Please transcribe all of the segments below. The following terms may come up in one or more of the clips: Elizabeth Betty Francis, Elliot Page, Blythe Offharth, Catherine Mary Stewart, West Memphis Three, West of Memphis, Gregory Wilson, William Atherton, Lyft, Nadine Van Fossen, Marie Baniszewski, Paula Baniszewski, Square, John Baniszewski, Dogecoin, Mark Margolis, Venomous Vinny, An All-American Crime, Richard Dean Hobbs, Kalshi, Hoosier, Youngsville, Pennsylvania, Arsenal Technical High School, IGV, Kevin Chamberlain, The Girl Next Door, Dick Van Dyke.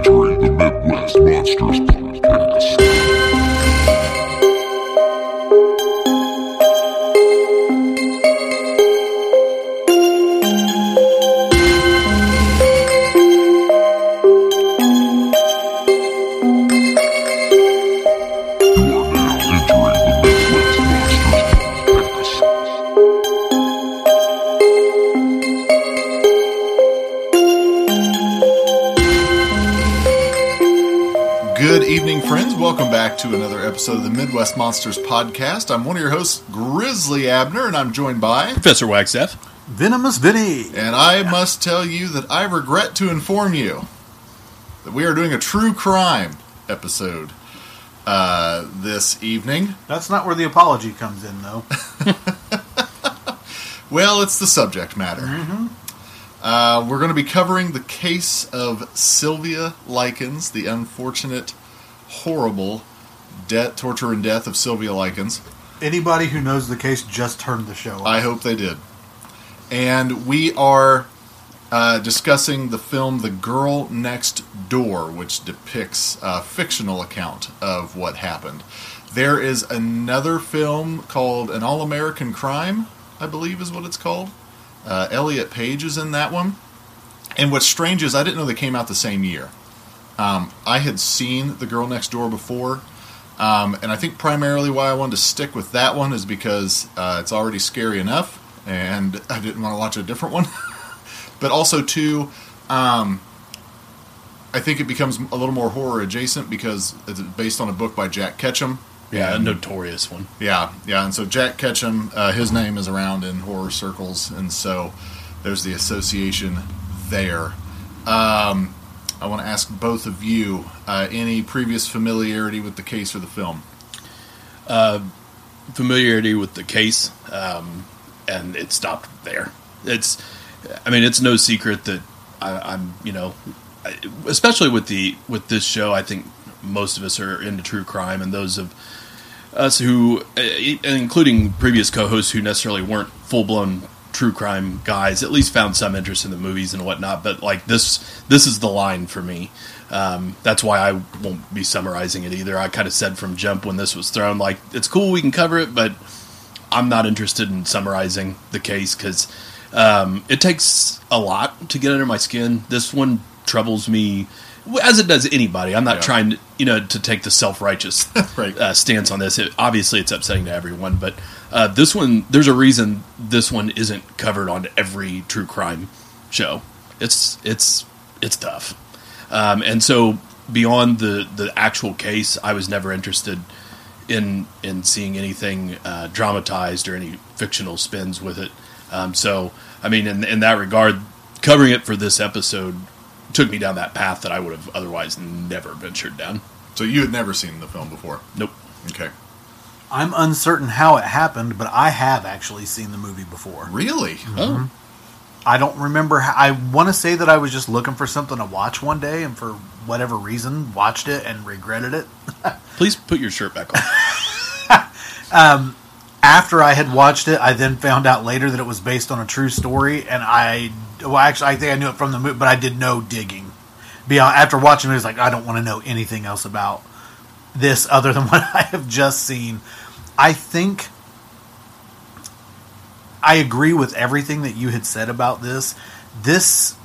Entering the Midwest Monsters Podcast. You are now entering the Midwest Monsters Podcast. Good evening, friends. Welcome back to another episode of the Midwest Monsters Podcast. I'm one of your hosts, Grizzly Abner, and I'm joined by... Professor Wagstaff. Venomous Vinny. And I must tell you that I regret to inform you that we are doing a true crime episode this evening. That's not where the apology comes in, though. Well, it's the subject matter. Mm-hmm. We're going to be covering the case of Sylvia Likens, the unfortunate, horrible torture and death of Sylvia Likens. Anybody who knows the case just turned the show off. I hope they did. And we are discussing the film The Girl Next Door, which depicts a fictional account of what happened. There is another film called An All-American Crime, I believe is what it's called. Elliot Page is in that one. And what's strange is I didn't know they came out the same year. I had seen The Girl Next Door before, and I think primarily why I wanted to stick with that one is because it's already scary enough, and I didn't want to watch a different one. But also, too, I think it becomes a little more horror adjacent because it's based on a book by Jack Ketchum. Yeah, a notorious one. Yeah, and so Jack Ketchum, his name is around in horror circles, and so there's the association there. I want to ask both of you, any previous familiarity with the case or the film? Familiarity with the case, and it stopped there. It's no secret that especially with this show, I think most of us are into true crime, and those of us who, including previous co-hosts who necessarily weren't full-blown true crime guys, at least found some interest in the movies and whatnot, but like this is the line for me. That's why I won't be summarizing it either. I kind of said from jump when this was thrown, like, it's cool, we can cover it, but I'm not interested in summarizing the case because it takes a lot to get under my skin. This one troubles me as it does anybody. I'm not trying to take the self-righteous stance on this. Obviously, it's upsetting to everyone, but this one, there's a reason this one isn't covered on every true crime show. It's tough. And so beyond the actual case, I was never interested in seeing anything dramatized or any fictional spins with it. In that regard, covering it for this episode took me down that path that I would have otherwise never ventured down. So you had never seen the film before? Nope. Okay. I'm uncertain how it happened, but I have actually seen the movie before. Really? Mm-hmm. Oh. I don't remember. I want to say that I was just looking for something to watch one day, and for whatever reason, watched it and regretted it. Please put your shirt back on. After I had watched it, I then found out later that it was based on a true story, and I think I knew it from the movie, but I did no digging. Beyond after watching it, I was like, I don't want to know anything else about this other than what I have just seen. I think I agree with everything that you had said about this. This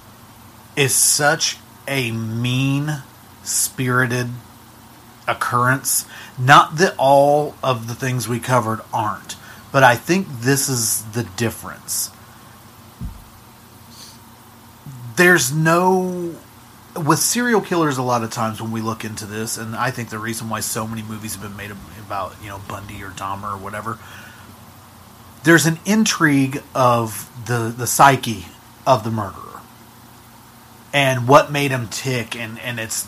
is such a mean-spirited occurrence. Not that all of the things we covered aren't, but I think this is the difference. There's no... With serial killers, a lot of times when we look into this, and I think the reason why so many movies have been made about, Bundy or Dahmer or whatever, there's an intrigue of the psyche of the murderer and what made him tick, and it's...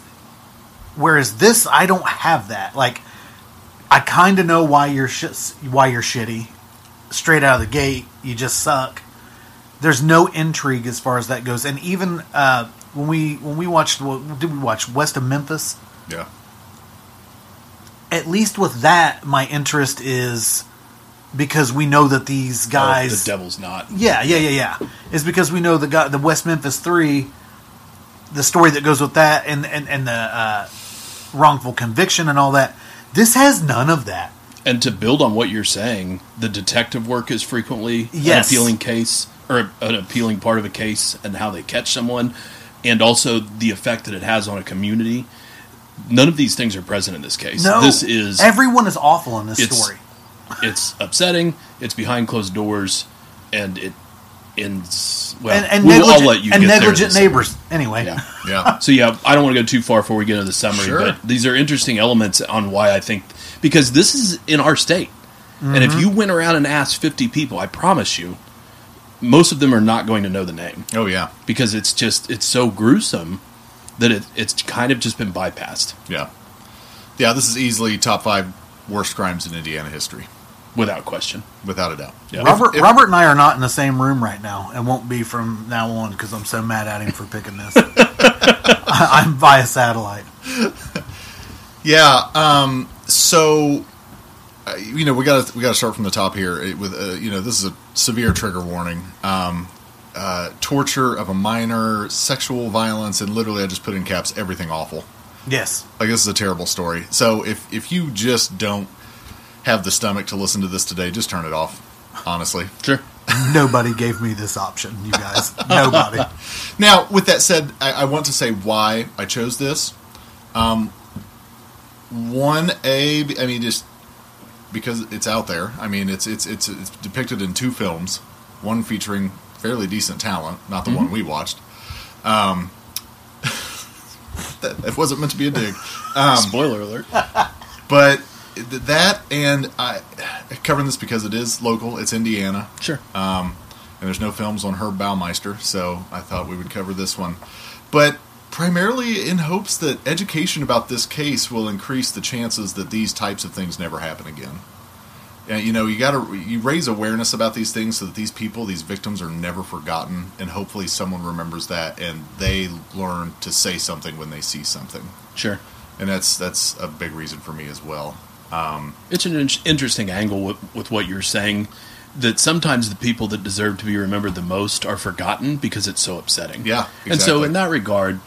Whereas this, I don't have that. Like, I kind of know why you're shitty. Straight out of the gate, you just suck. There's no intrigue as far as that goes. And even when we watched, did we watch West of Memphis? Yeah. At least with that, my interest is because we know that these guys... Oh, the devil's not. Yeah. Is because we know the West Memphis Three the story that goes with that and the wrongful conviction and all that. This has none of that. And to build on what you're saying, the detective work is frequently an appealing case, or an appealing part of a case, and how they catch someone, and also the effect that it has on a community. None of these things are present in this case. No, this is everyone is awful in this story. It's upsetting. It's behind closed doors, and it ends well. And we'll let you and get negligent there neighbors. Summer. Anyway, yeah. So yeah, I don't want to go too far before we get into the summary, but these are interesting elements on why I think, because this is in our state, and if you went around and asked 50 people, I promise you, most of them are not going to know the name. Oh yeah, because it's so gruesome that it's kind of just been bypassed. Yeah. Yeah, this is easily top 5 worst crimes in Indiana history. Without question. Without a doubt. Yeah. Robert and I are not in the same room right now, and won't be from now on, because I'm so mad at him for picking this. I'm via satellite. Yeah, so, you know, we got to start from the top here. This is a severe trigger warning. Torture of a minor, sexual violence, and literally I just put in caps everything awful. Yes. Like, this is a terrible story. So if you just don't have the stomach to listen to this today, just turn it off, honestly. Sure. Nobody gave me this option, you guys. Nobody. Now, with that said, I want to say why I chose this. 1A, I mean, just because it's out there. I mean, it's depicted in 2 films, one featuring fairly decent talent, not the one we watched. That wasn't meant to be a dig. Spoiler alert. But that, and I'm covering this because it is local. It's Indiana. Sure. And there's no films on Herb Baumeister, so I thought we would cover this one. But primarily in hopes that education about this case will increase the chances that these types of things never happen again. And, you know, you raise awareness about these things so that these people, these victims, are never forgotten, and hopefully someone remembers that and they learn to say something when they see something. Sure. And that's a big reason for me as well. It's an interesting angle with what you're saying, that sometimes the people that deserve to be remembered the most are forgotten because it's so upsetting. Yeah, exactly. And so in that regard,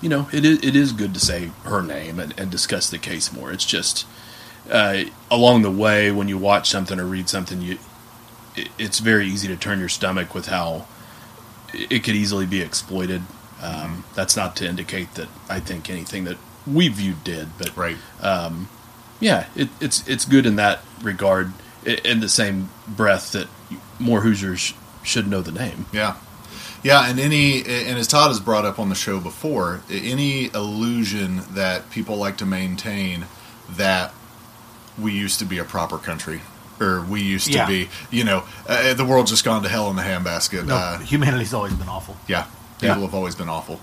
you know, it is good to say her name and discuss the case more. It's just... along the way, when you watch something or read something, it's very easy to turn your stomach with how it could easily be exploited. That's not to indicate that I think anything that we viewed did, but right. Yeah, it's good in that regard. In the same breath, that more Hoosiers should know the name. Yeah, yeah, and as Todd has brought up on the show before, any illusion that people like to maintain that we used to be a proper country, or we used to be, you know, the world's just gone to hell in the handbasket. No, humanity's always been awful. Yeah, people have always been awful.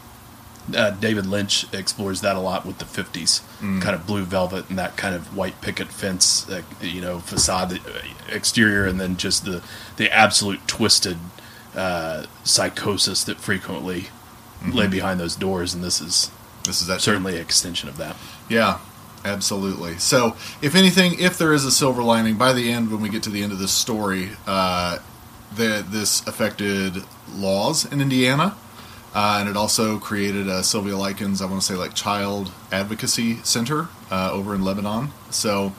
David Lynch explores that a lot with the 50s, kind of Blue Velvet and that kind of white picket fence, you know, facade, exterior, and then just the absolute twisted psychosis that frequently lay behind those doors, and this is that certainly an extension of that. Yeah. Absolutely. So, if anything, if there is a silver lining, by the end, when we get to the end of this story, this affected laws in Indiana, and it also created a Sylvia Likens, I want to say, like, child advocacy center over in Lebanon. So,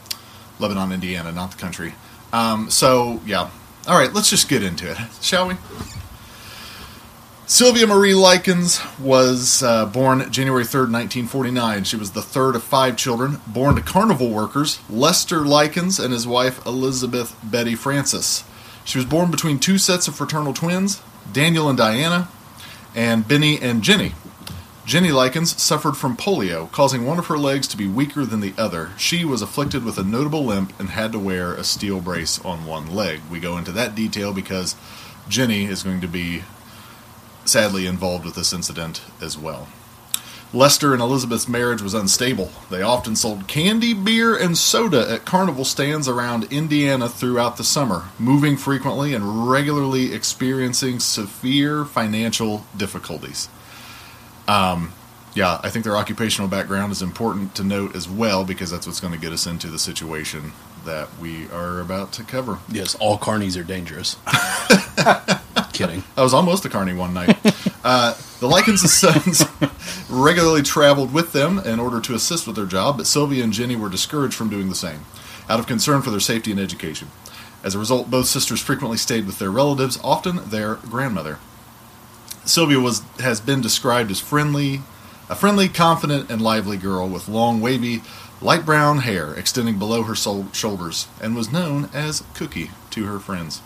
Lebanon, Indiana, not the country. So, yeah. All right, let's just get into it, shall we? Sylvia Marie Likens was born January 3rd, 1949. She was the third of 5 children, born to carnival workers Lester Likens and his wife Elizabeth Betty Francis. She was born between 2 sets of fraternal twins, Daniel and Diana, and Benny and Jenny. Jenny Likens suffered from polio, causing one of her legs to be weaker than the other. She was afflicted with a notable limp and had to wear a steel brace on one leg. We go into that detail because Jenny is going to be sadly involved with this incident as well. Lester and Elizabeth's marriage was unstable. They often sold candy, beer, and soda at carnival stands around Indiana throughout the summer, moving frequently and regularly experiencing severe financial difficulties. Yeah, I think their occupational background is important to note as well, because that's what's going to get us into the situation that we are about to cover. Yes, all carnies are dangerous. Kidding. I was almost a carny one night. The Likens' sons regularly traveled with them in order to assist with their job, but Sylvia and Jenny were discouraged from doing the same, out of concern for their safety and education. As a result, both sisters frequently stayed with their relatives, often their grandmother. Sylvia has been described as a friendly, confident, and lively girl with long, wavy, light brown hair extending below her shoulders, and was known as Cookie to her friends.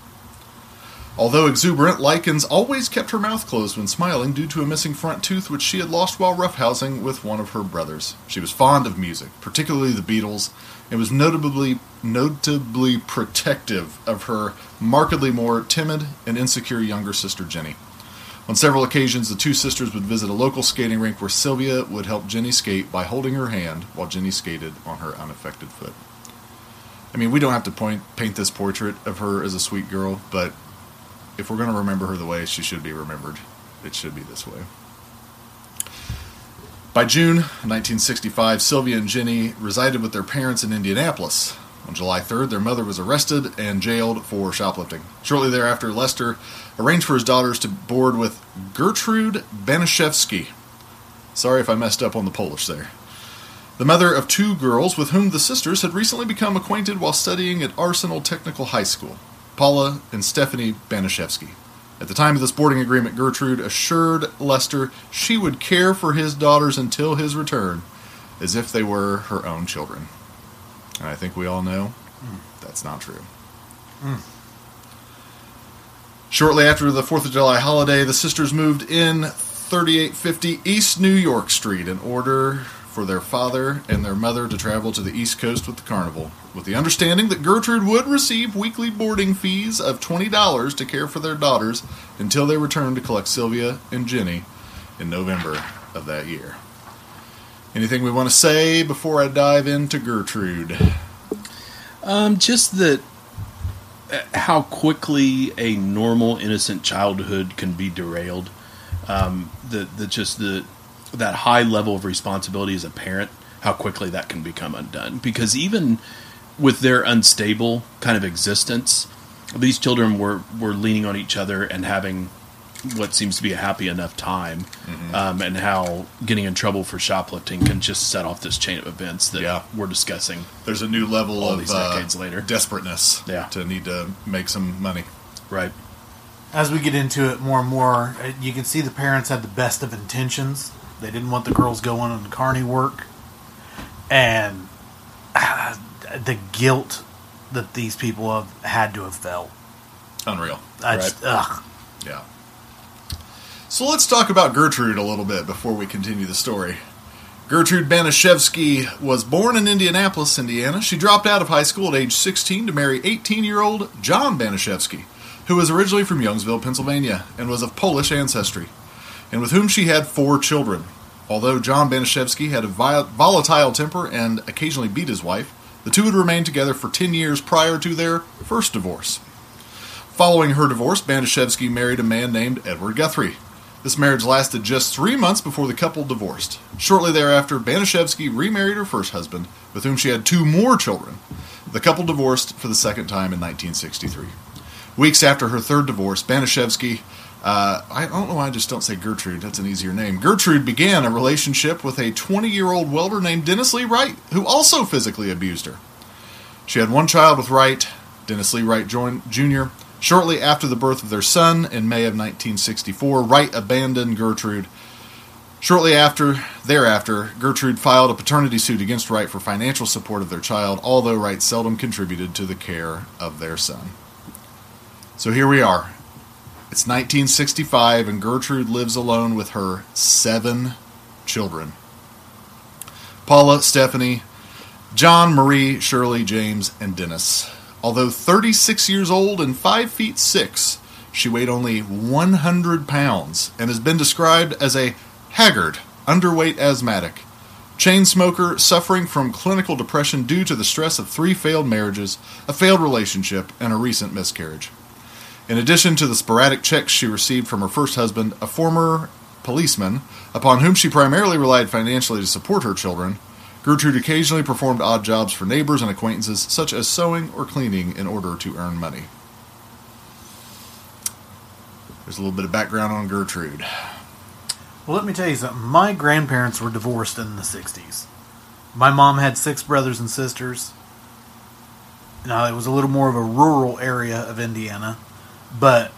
Although exuberant, Likens always kept her mouth closed when smiling due to a missing front tooth which she had lost while roughhousing with one of her brothers. She was fond of music, particularly the Beatles, and was notably protective of her markedly more timid and insecure younger sister, Jenny. On several occasions, the two sisters would visit a local skating rink where Sylvia would help Jenny skate by holding her hand while Jenny skated on her unaffected foot. I mean, we don't have to paint this portrait of her as a sweet girl, but if we're going to remember her the way she should be remembered, it should be this way. By June 1965, Sylvia and Jenny resided with their parents in Indianapolis. On July 3rd, their mother was arrested and jailed for shoplifting. Shortly thereafter, Lester arranged for his daughters to board with Gertrude Baniszewski. Sorry if I messed up on the Polish there. The mother of two girls with whom the sisters had recently become acquainted while studying at Arsenal Technical High School, Paula and Stephanie Baniszewski. At the time of this boarding agreement, Gertrude assured Lester she would care for his daughters until his return, as if they were her own children. And I think we all know that's not true. Mm. Shortly after the 4th of July holiday, the sisters moved in 3850 East New York Street in order for their father and their mother to travel to the East Coast with the carnival, with the understanding that Gertrude would receive weekly boarding fees of $20 to care for their daughters until they returned to collect Sylvia and Jenny in November of that year. Anything we want to say before I dive into Gertrude? Just that how quickly a normal, innocent childhood can be derailed. That high level of responsibility as a parent, how quickly that can become undone. Because even with their unstable kind of existence, these children were leaning on each other and having what seems to be a happy enough time, and how getting in trouble for shoplifting can just set off this chain of events that we're discussing. There's a new level of these decades later desperateness to need to make some money. Right. As we get into it more and more, you can see the parents had the best of intentions. They didn't want the girls going on carny work. And the guilt that these people have had to have felt. Unreal. Ugh. Yeah. So let's talk about Gertrude a little bit before we continue the story. Gertrude Baniszewski was born in Indianapolis, Indiana. She dropped out of high school at age 16 to marry 18-year-old John Baniszewski, who was originally from Youngsville, Pennsylvania, and was of Polish ancestry, and with whom she had four children. Although John Baniszewski had a volatile temper and occasionally beat his wife, the two had remained together for 10 years prior to their first divorce. Following her divorce, Baniszewski married a man named Edward Guthrie. This marriage lasted just 3 months before the couple divorced. Shortly thereafter, Baniszewski remarried her first husband, with whom she had two more children. The couple divorced for the second time in 1963. Weeks after her third divorce, Baniszewski, I don't know why I just don't say Gertrude, that's an easier name. Gertrude began a relationship with a 20-year-old welder named Dennis Lee Wright, who also physically abused her. She had one child with Wright, Dennis Lee Wright Jr. Shortly after the birth of their son, in May of 1964, Wright abandoned Gertrude. Shortly thereafter, Gertrude filed a paternity suit against Wright for financial support of their child, although Wright seldom contributed to the care of their son. So here we are. It's 1965, and Gertrude lives alone with her 7 children. Paula, Stephanie, John, Marie, Shirley, James, and Dennis. Although 36 years old and 5'6", she weighed only 100 pounds and has been described as a haggard, underweight asthmatic, chain smoker suffering from clinical depression due to the stress of 3 failed marriages, a failed relationship, and a recent miscarriage. In addition to the sporadic checks she received from her first husband, a former policeman, upon whom she primarily relied financially to support her children, Gertrude occasionally performed odd jobs for neighbors and acquaintances, such as sewing or cleaning, in order to earn money. There's a little bit of background on Gertrude. Well, let me tell you something. My grandparents were divorced in the 60s. My mom had 6 brothers and sisters. Now, it was a little more of a rural area of Indiana, but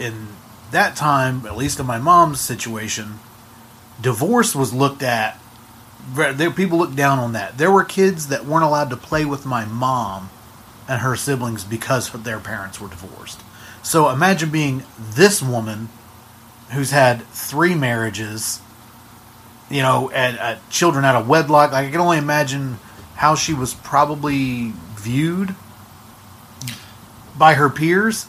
in that time, at least in my mom's situation, divorce was looked at. People looked down on that. There were kids that weren't allowed to play with my mom and her siblings because their parents were divorced. So imagine being this woman who's had 3 marriages, you know, and children out of wedlock. Like, I can only imagine how she was probably viewed by her peers.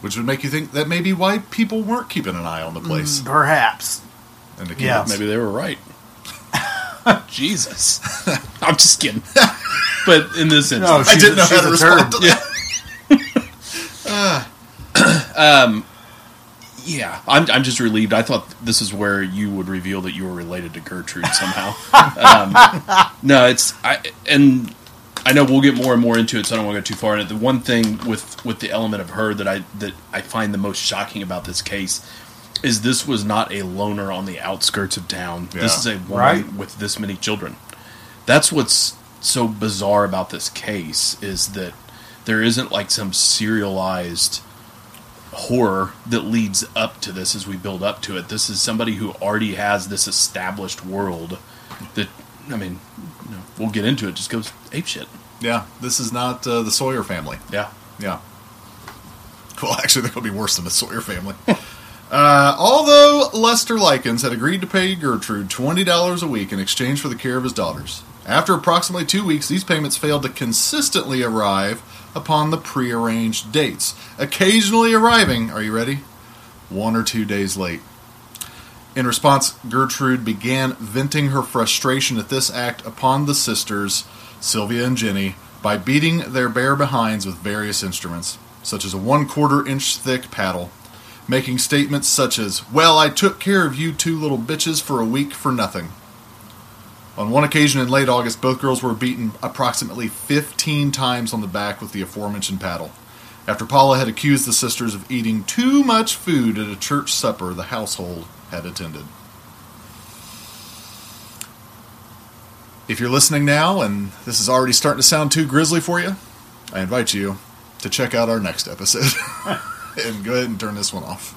Which would make you think that may be why people weren't keeping an eye on the place. Perhaps. And the kids, maybe they were right. Jesus. I'm just kidding. But in this instance, I didn't know how to respond to that. Yeah, I'm just relieved. I thought this is where you would reveal that you were related to Gertrude somehow. No, it's... I know we'll get more and more into it, so I don't want to go too far in it. The one thing with the element of her that I find the most shocking about this case is this was not a loner on the outskirts of town. Yeah. This is a woman with this many children. That's what's so bizarre about this case, is that there isn't like some serialized horror that leads up to this as we build up to it. This is somebody who already has this established world that, I mean... we'll get into it, just goes apeshit. Yeah, this is not the Sawyer family. Yeah. Well, actually, that could be worse than the Sawyer family. Although Lester Likens had agreed to pay Gertrude $20 a week in exchange for the care of his daughters. After approximately 2 weeks, these payments failed to consistently arrive upon the prearranged dates, occasionally arriving, are you ready? 1 or 2 days late. In response, Gertrude began venting her frustration at this act upon the sisters, Sylvia and Jenny, by beating their bare behinds with various instruments, such as a 1/4-inch thick paddle, making statements such as, "Well, I took care of you two little bitches for a week for nothing." On one occasion in late August, both girls were beaten approximately 15 times on the back with the aforementioned paddle, after Paula had accused the sisters of eating too much food at a church supper the household had attended. If you're listening now, and this is already starting to sound too grisly for you, I invite you to check out our next episode and go ahead and turn this one off.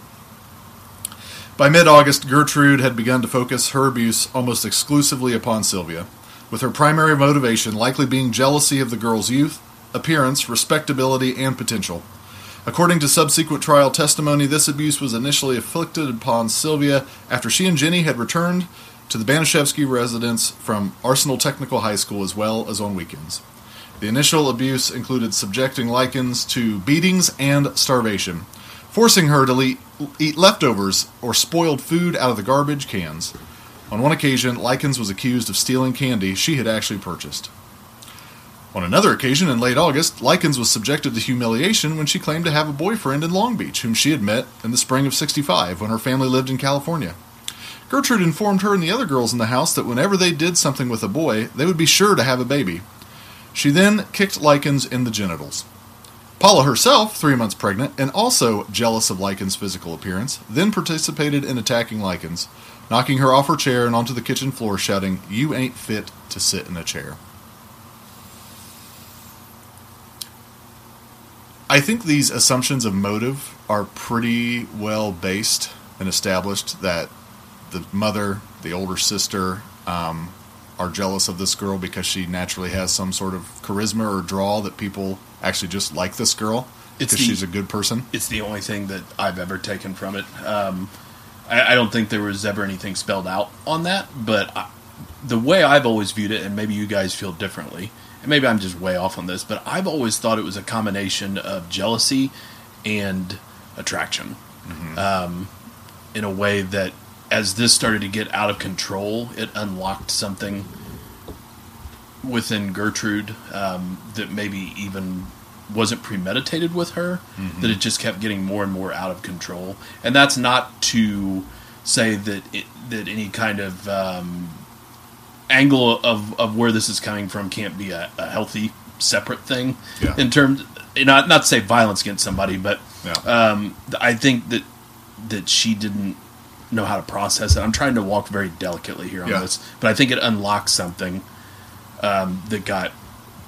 By mid-August, Gertrude had begun to focus her abuse almost exclusively upon Sylvia, with her primary motivation likely being jealousy of the girl's youth, appearance, respectability, and potential. According to subsequent trial testimony, this abuse was initially inflicted upon Sylvia after she and Jenny had returned to the Baniszewski residence from Arsenal Technical High School, as well as on weekends. The initial abuse included subjecting Likens to beatings and starvation, forcing her to eat leftovers or spoiled food out of the garbage cans. On one occasion, Likens was accused of stealing candy she had actually purchased. On another occasion, in late August, Likens was subjected to humiliation when she claimed to have a boyfriend in Long Beach, whom she had met in the spring of '65 when her family lived in California. Gertrude informed her and the other girls in the house that whenever they did something with a boy, they would be sure to have a baby. She then kicked Likens in the genitals. Paula herself, 3 months pregnant, and also jealous of Likens' physical appearance, then participated in attacking Likens, knocking her off her chair and onto the kitchen floor, shouting, "You ain't fit to sit in a chair." I think these assumptions of motive are pretty well based and established, that the mother, the older sister, are jealous of this girl because she naturally has some sort of charisma or draw that people actually just like this girl because she's a good person. It's the only thing that I've ever taken from it. I don't think there was ever anything spelled out on that, but the way I've always viewed it, and maybe you guys feel differently, and maybe I'm just way off on this, but I've always thought it was a combination of jealousy and attraction. Mm-hmm. In a way that, as this started to get out of control, it unlocked something within Gertrude that maybe even wasn't premeditated with her, mm-hmm. that it just kept getting more and more out of control. And that's not to say that any kind of... angle of where this is coming from can't be a healthy, separate thing. Yeah. In terms, not to say violence against somebody, but I think that she didn't know how to process it. I'm trying to walk very delicately here on this, but I think it unlocked something that got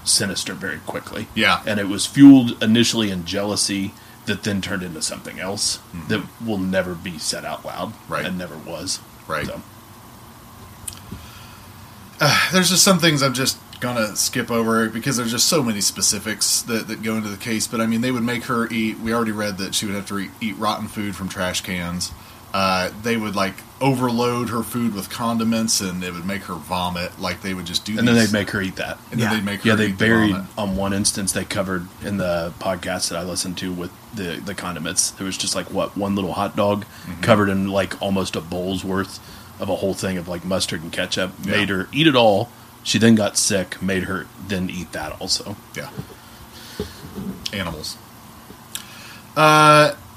sinister very quickly. Yeah. And it was fueled initially in jealousy that then turned into something else that will never be said out loud. Right. And never was. Right. So. There's just some things I'm just going to skip over because there's just so many specifics that go into the case. But, I mean, they would make her eat. We already read that she would have to eat rotten food from trash cans. They would, like, overload her food with condiments, and it would make her vomit. Like, they would just do that. And then they'd make her eat that. And then they'd make her eat the vomit. Yeah, they buried, on one instance, they covered in the podcast that I listened to with the condiments. There was just, like, one little hot dog covered in, like, almost a bowl's worth of a whole thing of, like, mustard and ketchup. Yeah. Made her eat it all. She then got sick, made her then eat that also. Yeah. Animals.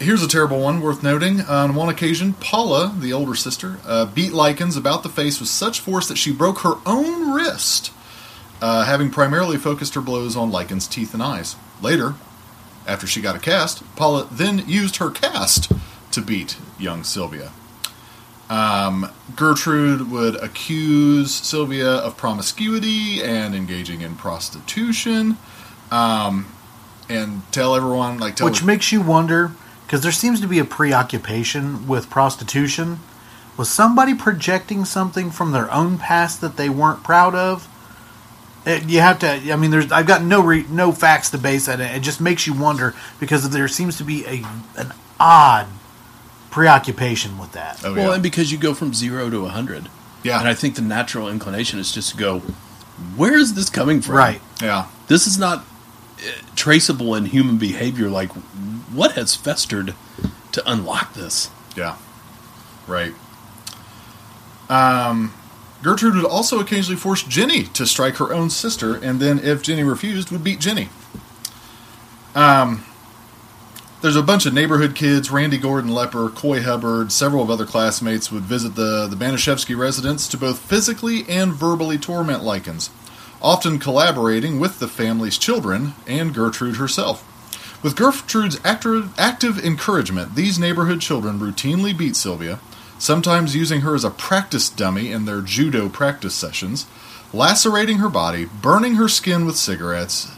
Here's a terrible one worth noting. On one occasion, Paula, the older sister, beat Likens about the face with such force that she broke her own wrist, having primarily focused her blows on Likens' teeth and eyes. Later, after she got a cast, Paula then used her cast to beat young Sylvia. Gertrude would accuse Sylvia of promiscuity and engaging in prostitution, and tell everyone... Which makes you wonder... Because there seems to be a preoccupation with prostitution. Was somebody projecting something from their own past that they weren't proud of? You have to. I mean, I've got no facts to base that. It just makes you wonder because there seems to be an odd preoccupation with that. Oh, yeah. Well, and because you go from 0 to 100, yeah. And I think the natural inclination is just to go, where is this coming from? Right. Yeah. This is not traceable in human behavior, like. What has festered to unlock this? Yeah. Right. Gertrude would also occasionally force Jenny to strike her own sister, and then if Jenny refused, would beat Jenny. There's a bunch of neighborhood kids. Randy Gordon-Lepper, Coy Hubbard, several of other classmates would visit the Baniszewski residence to both physically and verbally torment Likens, often collaborating with the family's children and Gertrude herself. With Gertrude's active encouragement, these neighborhood children routinely beat Sylvia, sometimes using her as a practice dummy in their judo practice sessions, lacerating her body, burning her skin with cigarettes,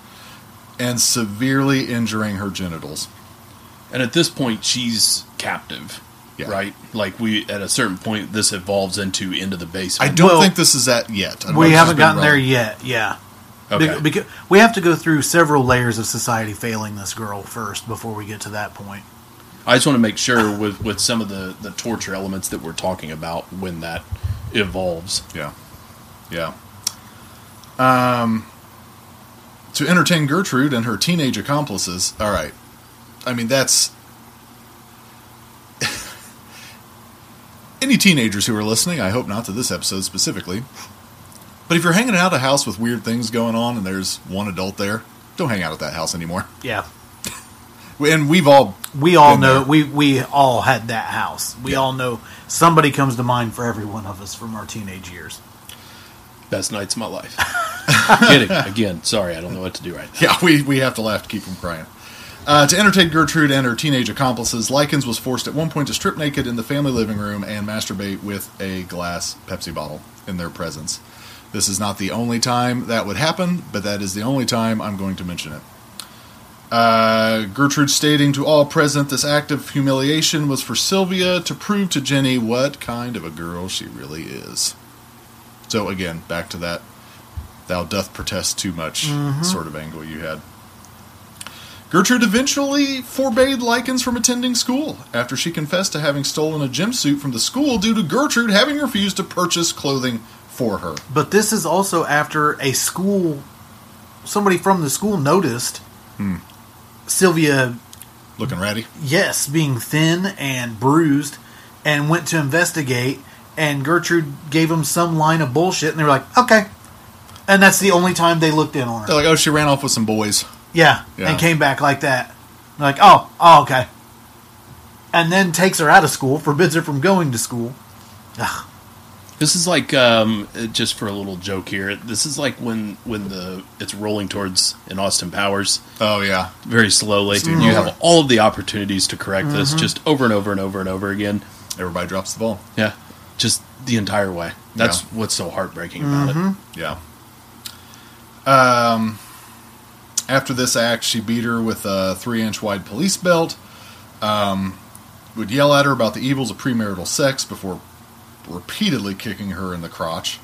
and severely injuring her genitals. And at this point, she's captive, right? Like, at a certain point, this evolves into the basement. I don't think this is that yet. We haven't gotten there yet, Okay. Because we have to go through several layers of society failing this girl first before we get to that point. I just want to make sure with some of the torture elements that we're talking about when that evolves. Yeah. To entertain Gertrude and her teenage accomplices. All right. I mean, that's... Any teenagers who are listening, I hope not to this episode specifically... But if you're hanging out at a house with weird things going on and there's one adult there, don't hang out at that house anymore. Yeah. And we all know there. we all had that house. We all know somebody comes to mind for every one of us from our teenage years. Best nights of my life. Kidding. Again, sorry, I don't know what to do right now. Yeah, we have to laugh to keep from crying. To entertain Gertrude and her teenage accomplices, Likens was forced at one point to strip naked in the family living room and masturbate with a glass Pepsi bottle in their presence. This is not the only time that would happen, but that is the only time I'm going to mention it. Gertrude stating to all present this act of humiliation was for Sylvia to prove to Jenny what kind of a girl she really is. So again, back to that thou doth protest too much sort of angle you had. Gertrude eventually forbade Likens from attending school after she confessed to having stolen a gym suit from the school due to Gertrude having refused to purchase clothing for her. But this is also after somebody from the school noticed Sylvia looking ratty. Yes, being thin and bruised, and went to investigate, and Gertrude gave them some line of bullshit, and they were like, okay. And that's the only time they looked in on her. They're like, oh, she ran off with some boys. Yeah. And came back like that. They're like, oh, okay. And then takes her out of school, forbids her from going to school. Ugh. This is like, just for a little joke here, this is like when it's rolling towards in Austin Powers. Oh, yeah. Very slowly. You have all of the opportunities to correct this just over and over and over and over again. everybody drops the ball. Yeah, just the entire way. That's what's so heartbreaking about it. Yeah. After this act, she beat her with a 3-inch wide police belt, would yell at her about the evils of premarital sex before repeatedly kicking her in the crotch.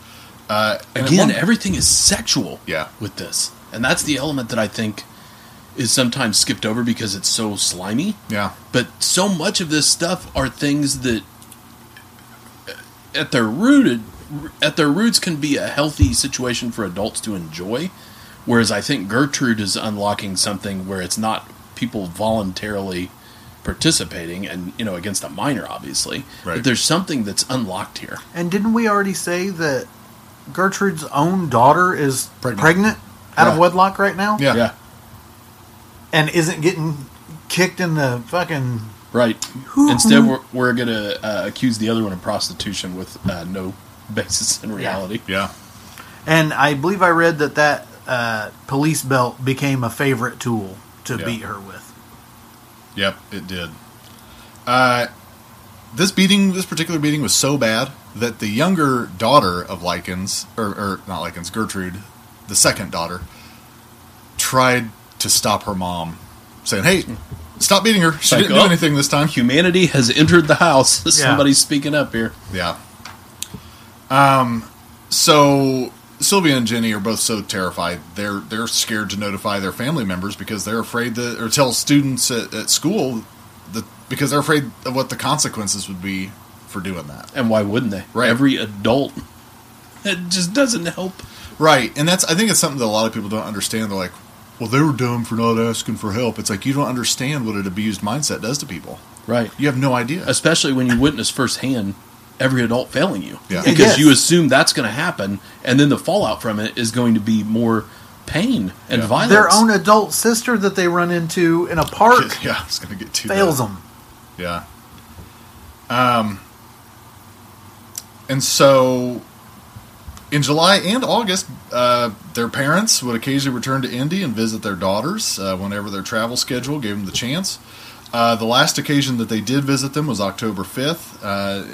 And again, everything is sexual with this. And that's the element that I think is sometimes skipped over because it's so slimy. Yeah. But so much of this stuff are things that at their roots can be a healthy situation for adults to enjoy. Whereas I think Gertrude is unlocking something where it's not people voluntarily participating, and against a minor, obviously. Right. But there's something that's unlocked here. And didn't we already say that Gertrude's own daughter is pregnant out of wedlock right now? Yeah. And isn't getting kicked in the fucking... Right. Instead, we're going to accuse the other one of prostitution with no basis in reality. Yeah. And I believe I read that police belt became a favorite tool to beat her with. Yep, it did. This particular beating was so bad that the younger daughter of Likens, or not Likens, Gertrude, the second daughter, tried to stop her mom, saying, "Hey, stop beating her. She didn't do anything this time. Humanity has entered the house. Somebody's speaking up here." Yeah. So Sylvia and Jenny are both so terrified. They're scared to notify their family members because they're afraid that, or tell students at school that, because they're afraid of what the consequences would be for doing that. And why wouldn't they? Right. Every adult, it just doesn't help. Right. And I think it's something that a lot of people don't understand. They're like, well, they were dumb for not asking for help. It's like, you don't understand what an abused mindset does to people. Right. You have no idea. Especially when you witness firsthand every adult failing you. Yeah. Because you assume that's going to happen, and then the fallout from it is going to be more pain and violence. Their own adult sister that they run into in a park it's going to get too fails bad. Them. Yeah. And so... in July and August, their parents would occasionally return to Indy and visit their daughters whenever their travel schedule gave them the chance. The last occasion that they did visit them was October 5th,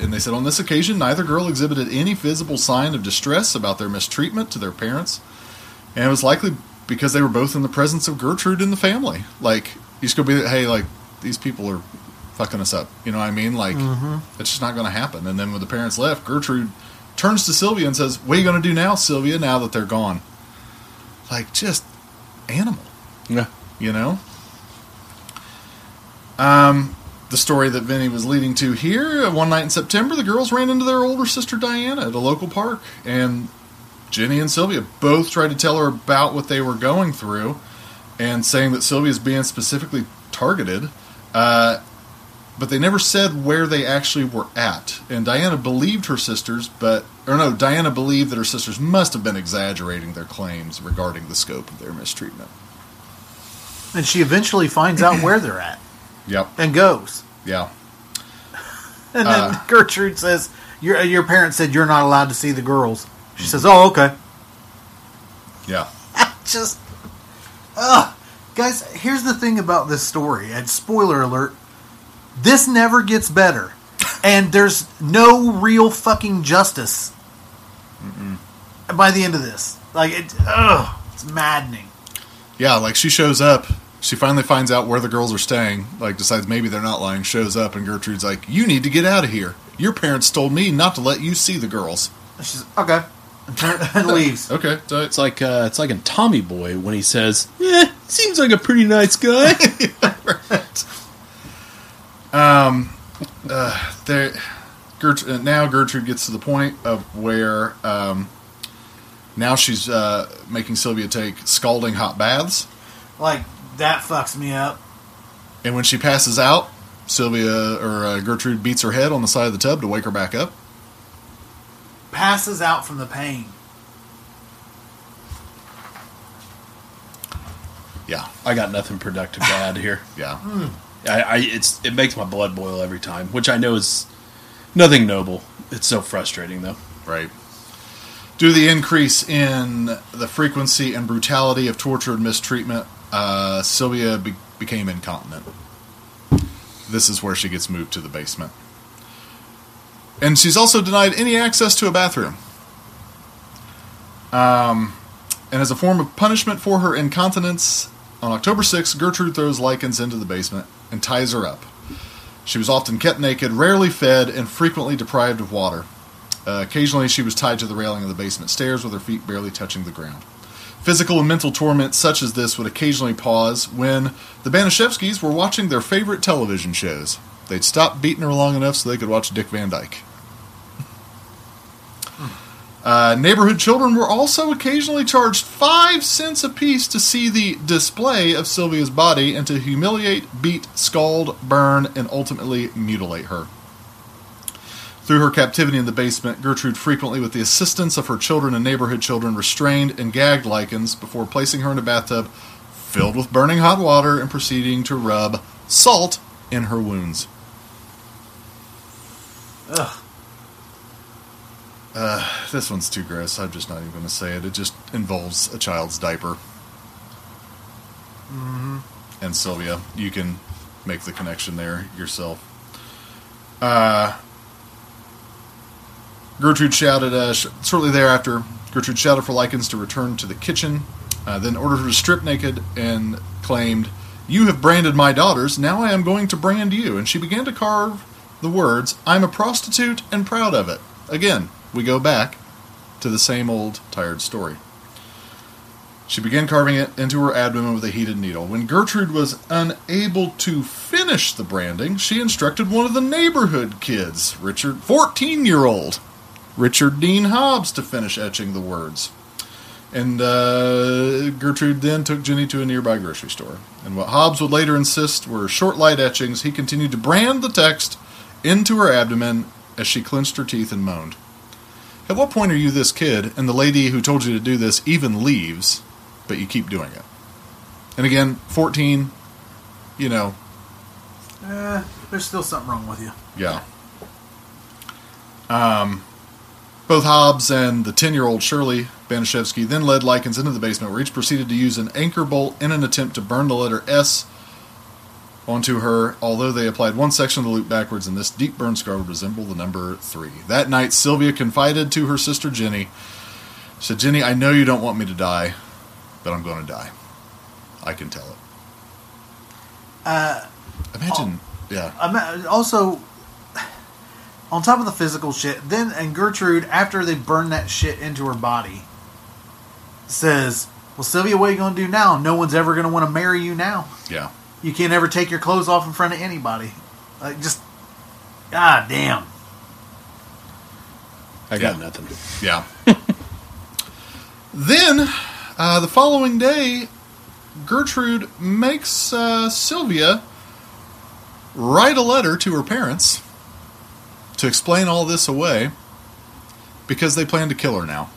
and they said on this occasion, neither girl exhibited any visible sign of distress about their mistreatment to their parents, and it was likely because they were both in the presence of Gertrude and the family. Like, he's going to be, hey, like, these people are fucking us up. You know what I mean? Like, it's just not going to happen. And then when the parents left, Gertrude turns to Sylvia and says, "What are you going to do now, Sylvia, now that they're gone?" Like, just animal. Yeah. You know? The story that Vinny was leading to here, one night in September, the girls ran into their older sister Diana at a local park, and Jenny and Sylvia both tried to tell her about what they were going through, and saying that Sylvia's being specifically targeted, but they never said where they actually were at. And Diana believed that her sisters must have been exaggerating their claims regarding the scope of their mistreatment. And she eventually finds out where they're at. Yep. And goes. Yeah. And then Gertrude says, your parents said you're not allowed to see the girls. She says, oh, okay. Yeah. Just, guys, here's the thing about this story. And spoiler alert, this never gets better. And there's no real fucking justice by the end of this. Like, it's maddening. Yeah, like, she shows up. She finally finds out where the girls are staying. Like, decides maybe they're not lying. Shows up, and Gertrude's like, you need to get out of here. Your parents told me not to let you see the girls. And she's okay. And leaves. Okay. So it's like in Tommy Boy when he says, seems like a pretty nice guy. Yeah, right. Now Gertrude gets to the point of where now she's making Sylvia take scalding hot baths. Like, that fucks me up. And when she passes out, Gertrude beats her head on the side of the tub to wake her back up. Passes out from the pain. Yeah, I got nothing productive to add here. Yeah. It makes my blood boil every time, which I know is nothing noble. It's so frustrating, though. Right. Due to the increase in the frequency and brutality of torture and mistreatment, Sylvia became incontinent. This is where she gets moved to the basement. And she's also denied any access to a bathroom. And as a form of punishment for her incontinence, on October 6th, Gertrude throws Likens into the basement and ties her up. She was often kept naked, rarely fed, and frequently deprived of water. Occasionally, she was tied to the railing of the basement stairs with her feet barely touching the ground. Physical and mental torment such as this would occasionally pause when the Baniszewskis were watching their favorite television shows. They'd stop beating her long enough so they could watch Dick Van Dyke. Neighborhood children were also occasionally charged 5 cents apiece to see the display of Sylvia's body and to humiliate, beat, scald, burn, and ultimately mutilate her. Through her captivity in the basement, Gertrude frequently, with the assistance of her children and neighborhood children, restrained and gagged Likens before placing her in a bathtub filled with burning hot water and proceeding to rub salt in her wounds. Ugh. This one's too gross. I'm just not even going to say it. It just involves a child's diaper. Mm-hmm. And Sylvia, you can make the connection there yourself. Gertrude shouted, shortly thereafter, Gertrude shouted for Likens to return to the kitchen, then ordered her to strip naked and claimed, "You have branded my daughters, now I am going to brand you." And she began to carve the words, "I'm a prostitute and proud of it." Again, we go back to the same old, tired story. She began carving it into her abdomen with a heated needle. When Gertrude was unable to finish the branding, she instructed one of the neighborhood kids, 14-year-old Richard Dean Hobbs, to finish etching the words. And Gertrude then took Jenny to a nearby grocery store. And what Hobbs would later insist were short, light etchings, he continued to brand the text into her abdomen as she clenched her teeth and moaned. At what point are you this kid, and the lady who told you to do this even leaves, but you keep doing it? And again, 14, you know. There's still something wrong with you. Yeah. Both Hobbs and the 10-year-old Shirley Baniszewski then led Likens into the basement, where each proceeded to use an anchor bolt in an attempt to burn the letter S onto her, although they applied one section of the loop backwards, and this deep burn scar would resemble the number 3. That night, Sylvia confided to her sister Jenny. She said, "Jenny, I know you don't want me to die, but I'm going to die. I can tell it." Imagine, yeah. Also, on top of the physical shit, and Gertrude, after they burn that shit into her body, says, "Well, Sylvia, what are you going to do now? No one's ever going to want to marry you now." Yeah. You can't ever take your clothes off in front of anybody. Like, just, God damn. I got nothing. Yeah. Then, the following day, Gertrude makes Sylvia write a letter to her parents to explain all this away because they plan to kill her now.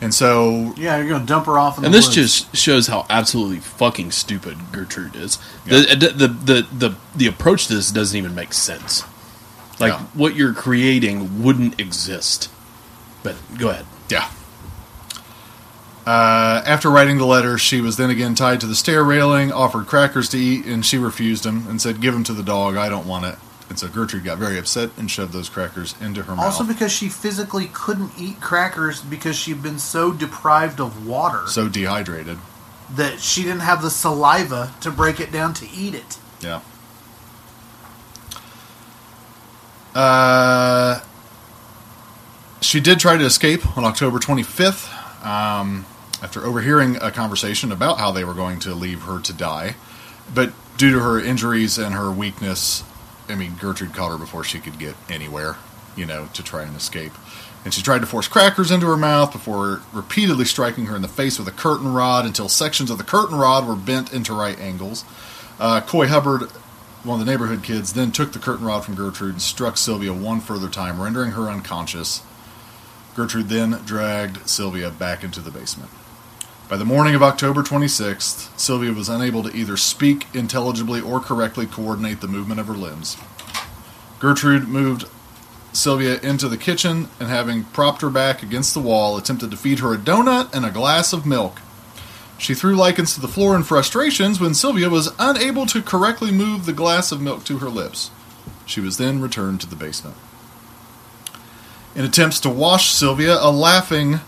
And so... yeah, you're going to dump her off in the woods. And this just shows how absolutely fucking stupid Gertrude is. Yeah. The approach to this doesn't even make sense. Like, yeah, what you're creating wouldn't exist. But, go ahead. Yeah. After writing the letter, she was then again tied to the stair railing, offered crackers to eat, and she refused them and said, "Give them to the dog, I don't want it." And so Gertrude got very upset and shoved those crackers into her mouth. Also because she physically couldn't eat crackers because she'd been so deprived of water. So dehydrated. That she didn't have the saliva to break it down to eat it. Yeah. She did try to escape on October 25th after overhearing a conversation about how they were going to leave her to die. But due to her injuries and her weakness... I mean, Gertrude caught her before she could get anywhere, you know, to try and escape. And she tried to force crackers into her mouth before repeatedly striking her in the face with a curtain rod until sections of the curtain rod were bent into right angles. Coy Hubbard, one of the neighborhood kids, then took the curtain rod from Gertrude and struck Sylvia one further time, rendering her unconscious. Gertrude then dragged Sylvia back into the basement. By the morning of October 26th, Sylvia was unable to either speak intelligibly or correctly coordinate the movement of her limbs. Gertrude moved Sylvia into the kitchen and, having propped her back against the wall, attempted to feed her a donut and a glass of milk. She threw Likens to the floor in frustration when Sylvia was unable to correctly move the glass of milk to her lips. She was then returned to the basement. In attempts to wash Sylvia, a laughing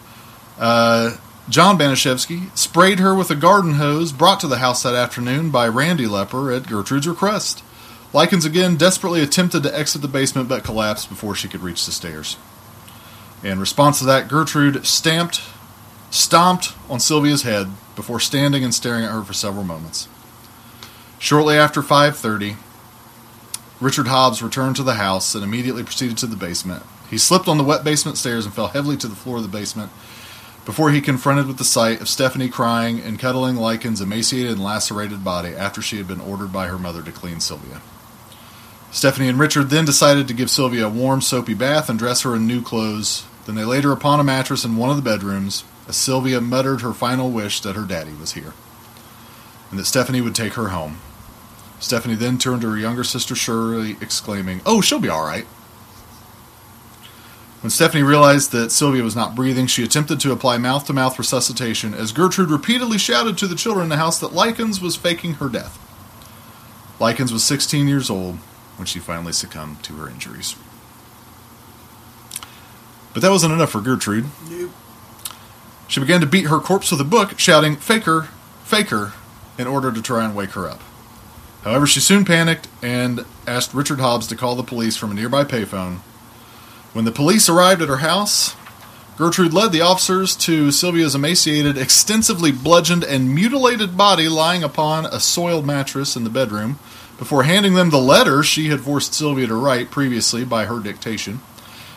John Baniszewski sprayed her with a garden hose brought to the house that afternoon by Randy Lepper at Gertrude's request. Likens again desperately attempted to exit the basement but collapsed before she could reach the stairs. In response to that, Gertrude stomped on Sylvia's head before standing and staring at her for several moments. Shortly after 5:30, Richard Hobbs returned to the house and immediately proceeded to the basement. He slipped on the wet basement stairs and fell heavily to the floor of the basement before he confronted with the sight of Stephanie crying and cuddling Likens' emaciated and lacerated body after she had been ordered by her mother to clean Sylvia. Stephanie and Richard then decided to give Sylvia a warm, soapy bath and dress her in new clothes. Then they laid her upon a mattress in one of the bedrooms as Sylvia muttered her final wish that her daddy was here and that Stephanie would take her home. Stephanie then turned to her younger sister Shirley, exclaiming, "Oh, she'll be all right." When Stephanie realized that Sylvia was not breathing, she attempted to apply mouth-to-mouth resuscitation as Gertrude repeatedly shouted to the children in the house that Likens was faking her death. Likens was 16 years old when she finally succumbed to her injuries. But that wasn't enough for Gertrude. Nope. She began to beat her corpse with a book, shouting, "Faker, faker," in order to try and wake her up. However, she soon panicked and asked Richard Hobbs to call the police from a nearby payphone. When the police arrived at her house, Gertrude led the officers to Sylvia's emaciated, extensively bludgeoned, and mutilated body lying upon a soiled mattress in the bedroom before handing them the letter she had forced Sylvia to write previously by her dictation.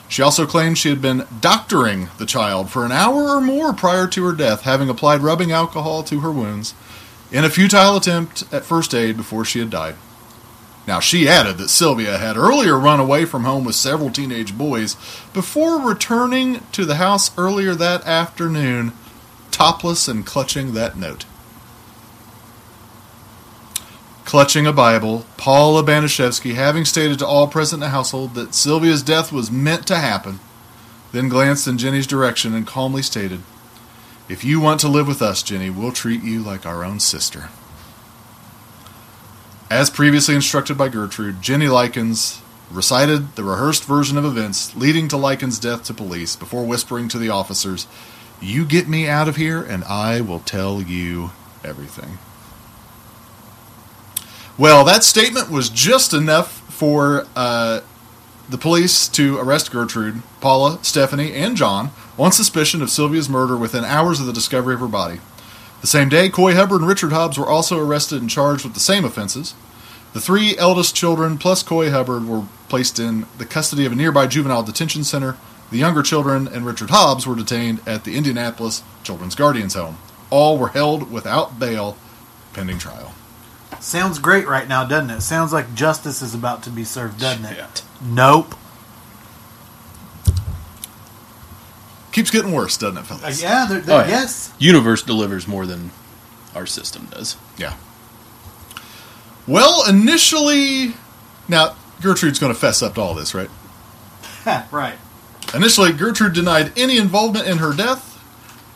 She also claimed she had been doctoring the child for an hour or more prior to her death, having applied rubbing alcohol to her wounds in a futile attempt at first aid before she had died. Now, she added that Sylvia had earlier run away from home with several teenage boys before returning to the house earlier that afternoon, topless and clutching that note. Clutching a Bible, Paula Baniszewski, having stated to all present in the household that Sylvia's death was meant to happen, then glanced in Jenny's direction and calmly stated, "If you want to live with us, Jenny, we'll treat you like our own sister." As previously instructed by Gertrude, Jenny Likens recited the rehearsed version of events leading to Likens' death to police before whispering to the officers, "You get me out of here and I will tell you everything." Well, that statement was just enough for the police to arrest Gertrude, Paula, Stephanie, and John on suspicion of Sylvia's murder within hours of the discovery of her body. The same day, Coy Hubbard and Richard Hobbs were also arrested and charged with the same offenses. The three eldest children, plus Coy Hubbard, were placed in the custody of a nearby juvenile detention center. The younger children and Richard Hobbs were detained at the Indianapolis Children's Guardians Home. All were held without bail, pending trial. Sounds great right now, doesn't it? Sounds like justice is about to be served, doesn't it? Shit. Nope. Keeps getting worse, doesn't it, fellas? Yeah, they're, oh, yeah, yes. Universe delivers more than our system does. Yeah. Well, initially... Now, Gertrude's going to fess up to all this, right? Right. Initially, Gertrude denied any involvement in her death,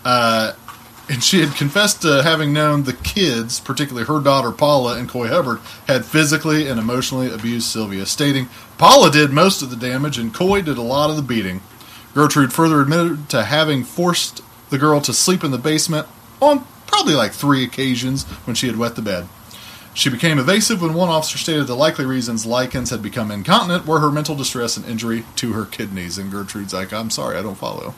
and she had confessed to having known the kids, particularly her daughter Paula and Coy Hubbard, had physically and emotionally abused Sylvia, stating, "Paula did most of the damage and Coy did a lot of the beating." Gertrude further admitted to having forced the girl to sleep in the basement on probably like 3 occasions when she had wet the bed. She became evasive when one officer stated the likely reasons Likens had become incontinent were her mental distress and injury to her kidneys. And Gertrude's like, "I'm sorry, I don't follow."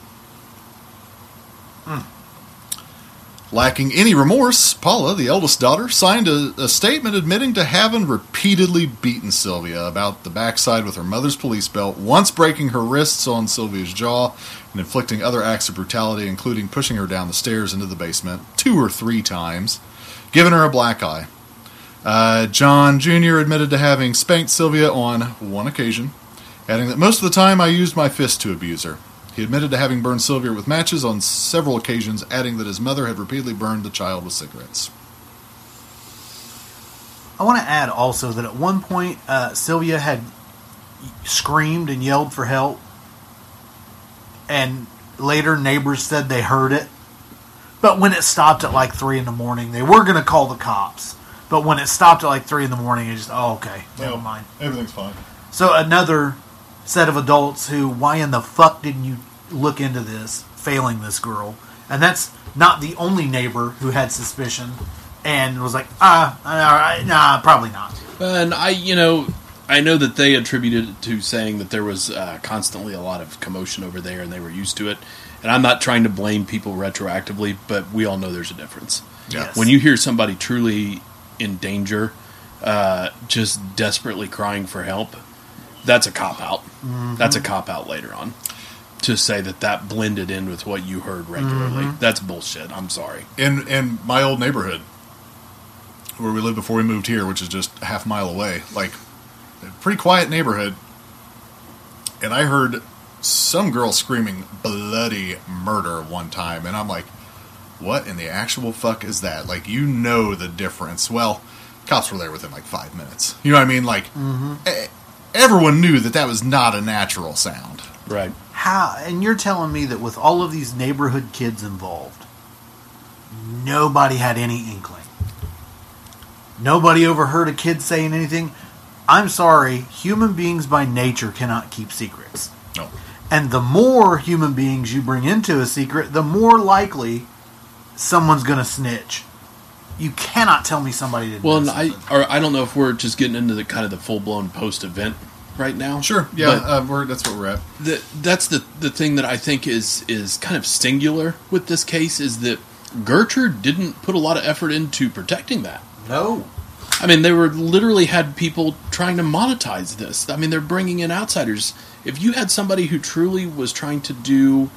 Lacking any remorse, Paula, the eldest daughter, signed a statement admitting to having repeatedly beaten Sylvia about the backside with her mother's police belt, once breaking her wrists on Sylvia's jaw and inflicting other acts of brutality, including pushing her down the stairs into the basement 2 or 3 times, giving her a black eye. John Jr. admitted to having spanked Sylvia on one occasion, adding that most of the time I used my fist to abuse her. He admitted to having burned Sylvia with matches on several occasions, adding that his mother had repeatedly burned the child with cigarettes. I want to add also that at one point, Sylvia had screamed and yelled for help, and later neighbors said they heard it. But when it stopped at like 3 in the morning, they were going to call the cops. But when it stopped at like 3 in the morning, it just, oh, okay, never mind. Everything's fine. So another... set of adults who, why in the fuck didn't you look into this, failing this girl? And that's not the only neighbor who had suspicion and was like, nah, probably not. And I know that they attributed it to saying that there was constantly a lot of commotion over there and they were used to it. And I'm not trying to blame people retroactively, but we all know there's a difference. Yes. When you hear somebody truly in danger, just desperately crying for help, that's a cop-out. Mm-hmm. That's a cop-out later on. To say that that blended in with what you heard regularly. Mm-hmm. That's bullshit. I'm sorry. In my old neighborhood, where we lived before we moved here, which is just a half mile away, like, a pretty quiet neighborhood, and I heard some girl screaming bloody murder one time, and I'm like, what in the actual fuck is that? Like, you know the difference. Well, cops were there within, like, 5 minutes. You know what I mean? Like, mm-hmm. Everyone knew that that was not a natural sound. Right. How? And you're telling me that with all of these neighborhood kids involved, nobody had any inkling. Nobody overheard a kid saying anything. I'm sorry, human beings by nature cannot keep secrets. No. And the more human beings you bring into a secret, the more likely someone's going to snitch. You cannot tell me somebody didn't. Well, and I don't know if we're just getting into the kind of the full blown post event right now. Sure, yeah, that's what we're at. That's the thing that I think is kind of singular with this case is that Gertrude didn't put a lot of effort into protecting that. No, I mean they were literally had people trying to monetize this. I mean they're bringing in outsiders. If you had somebody who truly was trying to do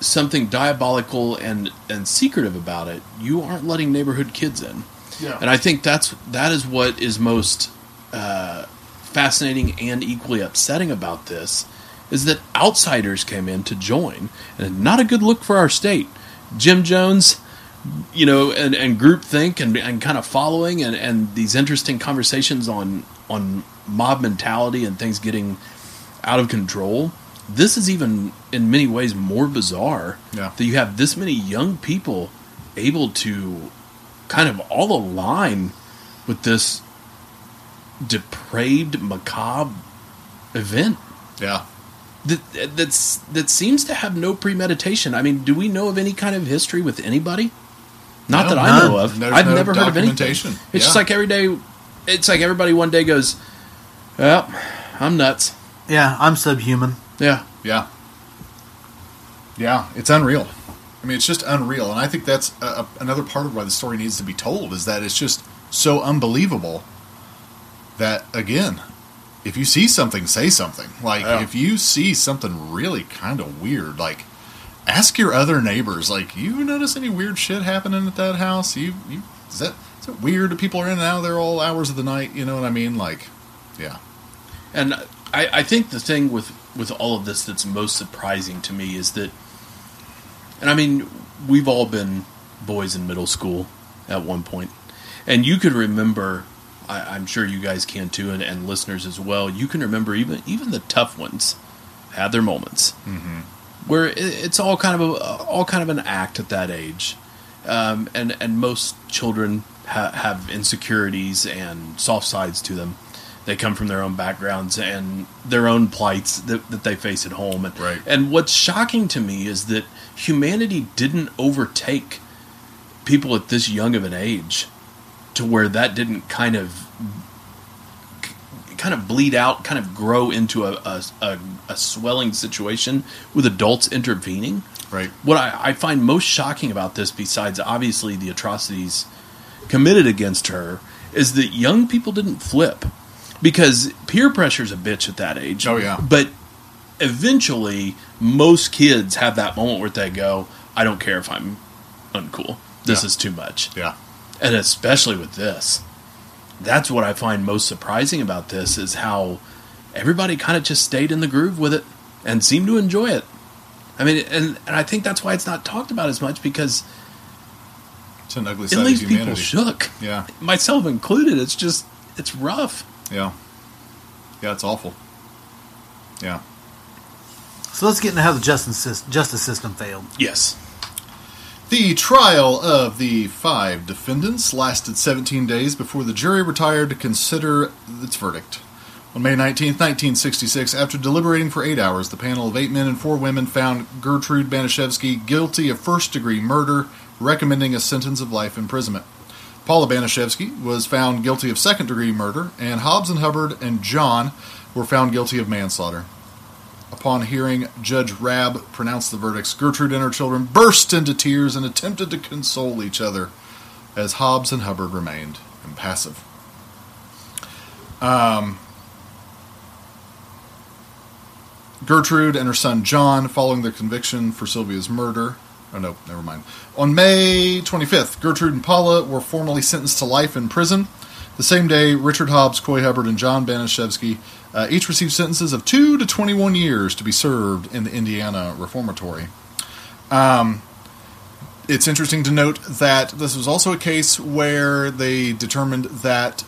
something diabolical and secretive about it, you aren't letting neighborhood kids in. Yeah. And I think that is what is most fascinating and equally upsetting about this, is that outsiders came in to join, and not a good look for our state. Jim Jones, and groupthink and kind of following and these interesting conversations on mob mentality and things getting out of control. This is even, in many ways, more bizarre that you have this many young people able to kind of all align with this depraved, macabre event. Yeah. That seems to have no premeditation. I mean, do we know of any kind of history with anybody? Not that I know of. I've never heard of anything. It's just like every day, it's like everybody one day goes, well, I'm nuts. Yeah, I'm subhuman. Yeah, it's unreal. I mean, it's just unreal, and I think that's another part of why the story needs to be told, is that it's just so unbelievable that, again, if you see something, say something. Like, if you see something really kind of weird, like, ask your other neighbors, like, you notice any weird shit happening at that house? Is that weird that people are in and out of there all hours of the night? You know what I mean? Like, yeah. And I think the thing with all of this that's most surprising to me is that, and I mean, we've all been boys in middle school at one point, and you could remember, I'm sure you guys can too, and listeners as well, you can remember even the tough ones had their moments, mm-hmm. where it's all kind of an act at that age, and most children have insecurities and soft sides to them. They come from their own backgrounds and their own plights that they face at home. And, right. And what's shocking to me is that humanity didn't overtake people at this young of an age to where that didn't kind of bleed out, kind of grow into a swelling situation with adults intervening. Right. What I find most shocking about this, besides obviously the atrocities committed against her, is that young people didn't flip. Because peer pressure's a bitch at that age. Oh, yeah. But eventually, most kids have that moment where they go, I don't care if I'm uncool. This is too much. Yeah. And especially with this. That's what I find most surprising about this, is how everybody kind of just stayed in the groove with it and seemed to enjoy it. I mean, and I think that's why it's not talked about as much, because it's an ugly side of humanity. It leaves people shook. Yeah. Myself included. It's just, it's rough. Yeah. Yeah, it's awful. Yeah. So let's get into how the justice system failed. Yes. The trial of the 5 defendants lasted 17 days before the jury retired to consider its verdict. On May 19, 1966, after deliberating for 8 hours, the panel of 8 men and 4 women found Gertrude Baniszewski guilty of first-degree murder, recommending a sentence of life imprisonment. Paula Baniszewski was found guilty of second-degree murder, and Hobbs and Hubbard and John were found guilty of manslaughter. Upon hearing Judge Rabb pronounce the verdicts, Gertrude and her children burst into tears and attempted to console each other as Hobbs and Hubbard remained impassive. Gertrude and her son John, following their conviction for Sylvia's murder... Oh, no, never mind. On May 25th, Gertrude and Paula were formally sentenced to life in prison. The same day, Richard Hobbs, Coy Hubbard, and John Baniszewski each received sentences of 2 to 21 years to be served in the Indiana Reformatory. It's interesting to note that this was also a case where they determined that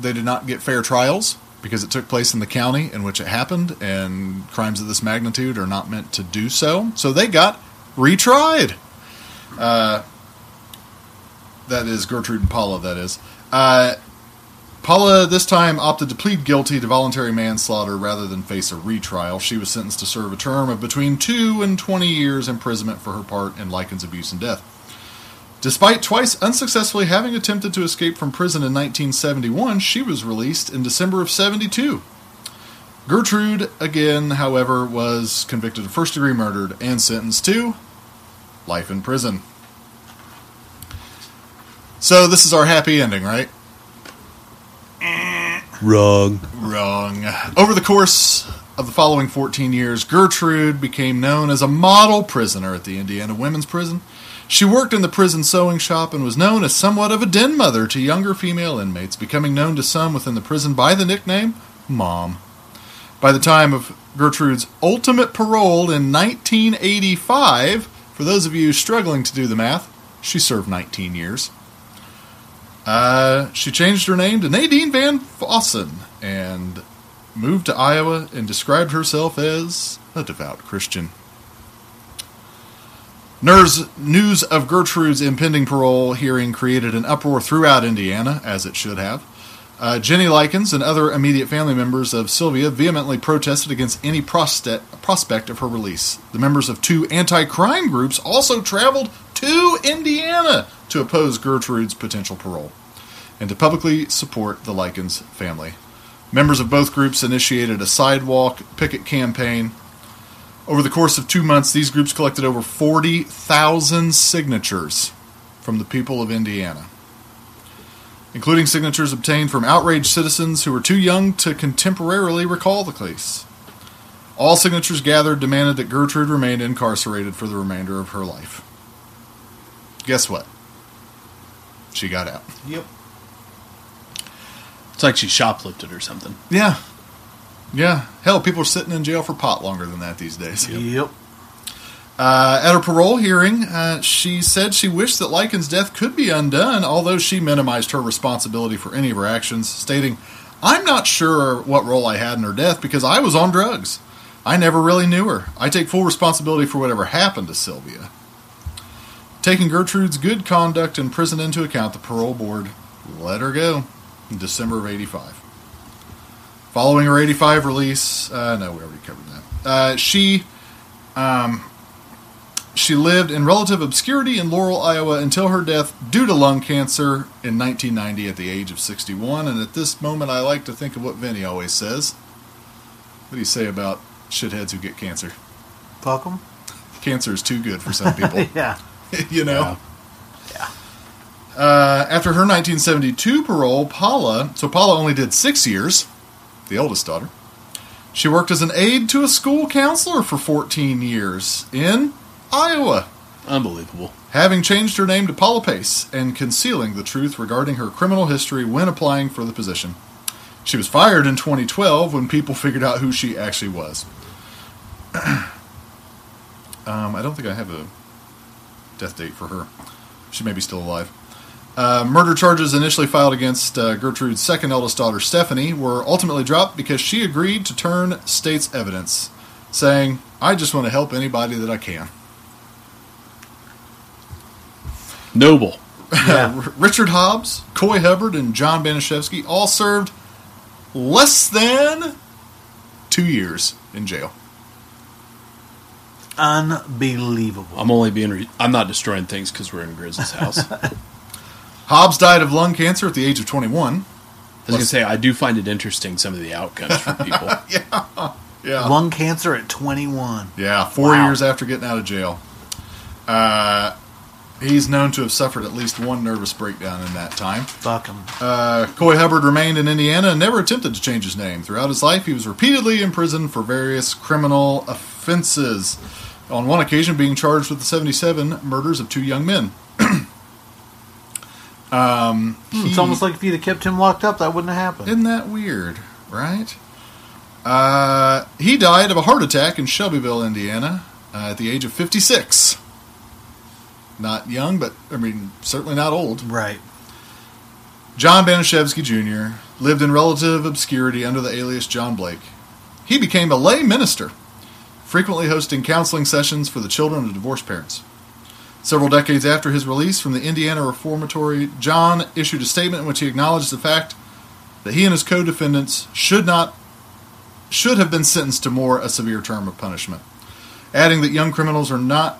they did not get fair trials because it took place in the county in which it happened, and crimes of this magnitude are not meant to do so. So they got retried. That is Gertrude and Paula, that is. Paula this time opted to plead guilty to voluntary manslaughter rather than face a retrial. She was sentenced to serve a term of between 2 and 20 years imprisonment for her part in Likens' abuse and death. Despite twice unsuccessfully having attempted to escape from prison in 1971, she was released in December of 72. Gertrude, again, however, was convicted of first-degree murder and sentenced to life in prison. So this is our happy ending, right? Wrong. Over the course of the following 14 years, Gertrude became known as a model prisoner at the Indiana Women's Prison. She worked in the prison sewing shop and was known as somewhat of a den mother to younger female inmates, becoming known to some within the prison by the nickname Mom. By the time of Gertrude's ultimate parole in 1985, for those of you struggling to do the math, she served 19 years. She changed her name to Nadine Van Fossen and moved to Iowa and described herself as a devout Christian. News of Gertrude's impending parole hearing created an uproar throughout Indiana, as it should have. Jenny Likens and other immediate family members of Sylvia vehemently protested against any prospect of her release. The members of 2 anti-crime groups also traveled to Indiana to oppose Gertrude's potential parole and to publicly support the Likens family. Members of both groups initiated a sidewalk picket campaign. Over the course of 2 months, these groups collected over 40,000 signatures from the people of Indiana, including signatures obtained from outraged citizens who were too young to contemporarily recall the case. All signatures gathered demanded that Gertrude remain incarcerated for the remainder of her life. Guess what? She got out. Yep. It's like she shoplifted or something. Yeah. Hell, people are sitting in jail for pot longer than that these days. Yep. At her parole hearing, she said she wished that Likens' death could be undone, although she minimized her responsibility for any of her actions, stating, "I'm not sure what role I had in her death because I was on drugs. I never really knew her. I take full responsibility for whatever happened to Sylvia." Taking Gertrude's good conduct in prison into account, the parole board let her go in December of 85. Following her 85 release... no, we already covered that. She lived in relative obscurity in Laurel, Iowa, until her death due to lung cancer in 1990 at the age of 61. And at this moment, I like to think of what Vinny always says. What do you say about shitheads who get cancer? Fuck them. Cancer is too good for some people. Yeah. You know? Yeah. After her 1972 parole, Paula only did 6 years, the oldest daughter. She worked as an aide to a school counselor for 14 years in Iowa. Unbelievable. Having changed her name to Paula Pace and concealing the truth regarding her criminal history when applying for the position. She was fired in 2012 when people figured out who she actually was. I don't think I have a death date for her. She may be still alive. Murder charges initially filed against Gertrude's second eldest daughter, Stephanie, were ultimately dropped because she agreed to turn state's evidence, saying, "I just want to help anybody that I can." Noble. Yeah. Richard Hobbs, Coy Hubbard, and John Baniszewski all served less than 2 years in jail. Unbelievable. I'm not destroying things because we're in Grizz's house. Hobbs died of lung cancer at the age of 21. I was going to say, I do find it interesting, some of the outcomes for people. Yeah. Lung cancer at 21. Yeah, 4 years after getting out of jail. He's known to have suffered at least one nervous breakdown in that time. Fuck him. Coy Hubbard remained in Indiana and never attempted to change his name. Throughout his life, he was repeatedly imprisoned for various criminal offenses. On one occasion, being charged with the 77 murders of two young men. It's almost like if you'd have kept him locked up, that wouldn't have happened. Isn't that weird, right? He died of a heart attack in Shelbyville, Indiana, at the age of 56. Not young, but, I mean, certainly not old. Right. John Baniszewski, Jr. lived in relative obscurity under the alias John Blake. He became a lay minister, frequently hosting counseling sessions for the children of divorced parents. Several decades after his release from the Indiana Reformatory, John issued a statement in which he acknowledged the fact that he and his co-defendants should have been sentenced to a severe term of punishment, adding that young criminals are not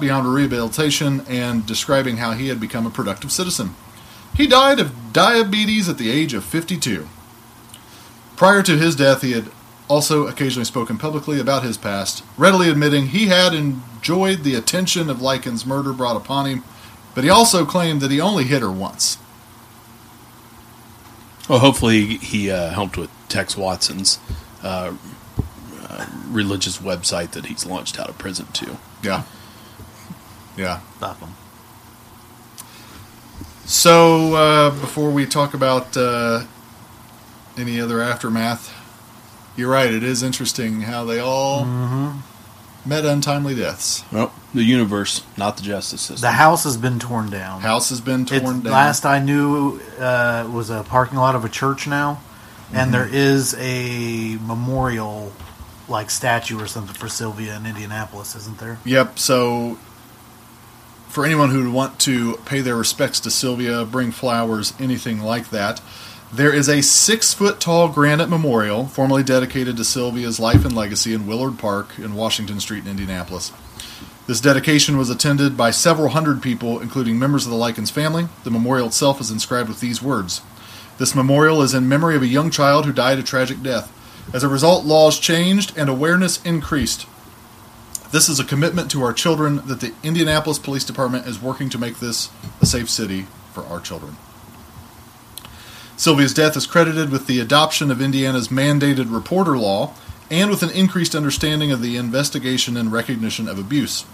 beyond rehabilitation, and describing how he had become a productive citizen. He died of diabetes at the age of 52. Prior to his death, he had also occasionally spoken publicly about his past, readily admitting he had enjoyed the attention of Likens' murder brought upon him, but he also claimed that he only hit her once. Well, hopefully he helped with Tex Watson's religious website that he's launched out of prison too. Yeah. Yeah. Stop him. So, before we talk about any other aftermath, you're right, it is interesting how they all met untimely deaths. Well, the universe, not the justice system. The house has been torn down. Last I knew, was a parking lot of a church now, and there is a memorial, like statue or something, for Sylvia in Indianapolis, isn't there? Yep, so for anyone who would want to pay their respects to Sylvia, bring flowers, anything like that, there is a 6-foot-tall granite memorial formerly dedicated to Sylvia's life and legacy in Willard Park in Washington Street in Indianapolis. This dedication was attended by several hundred people, including members of the Likens family. The memorial itself is inscribed with these words: "This memorial is in memory of a young child who died a tragic death. As a result, laws changed and awareness increased. This is a commitment to our children that the Indianapolis Police Department is working to make this a safe city for our children." Sylvia's death is credited with the adoption of Indiana's mandated reporter law and with an increased understanding of the investigation and recognition of abuse.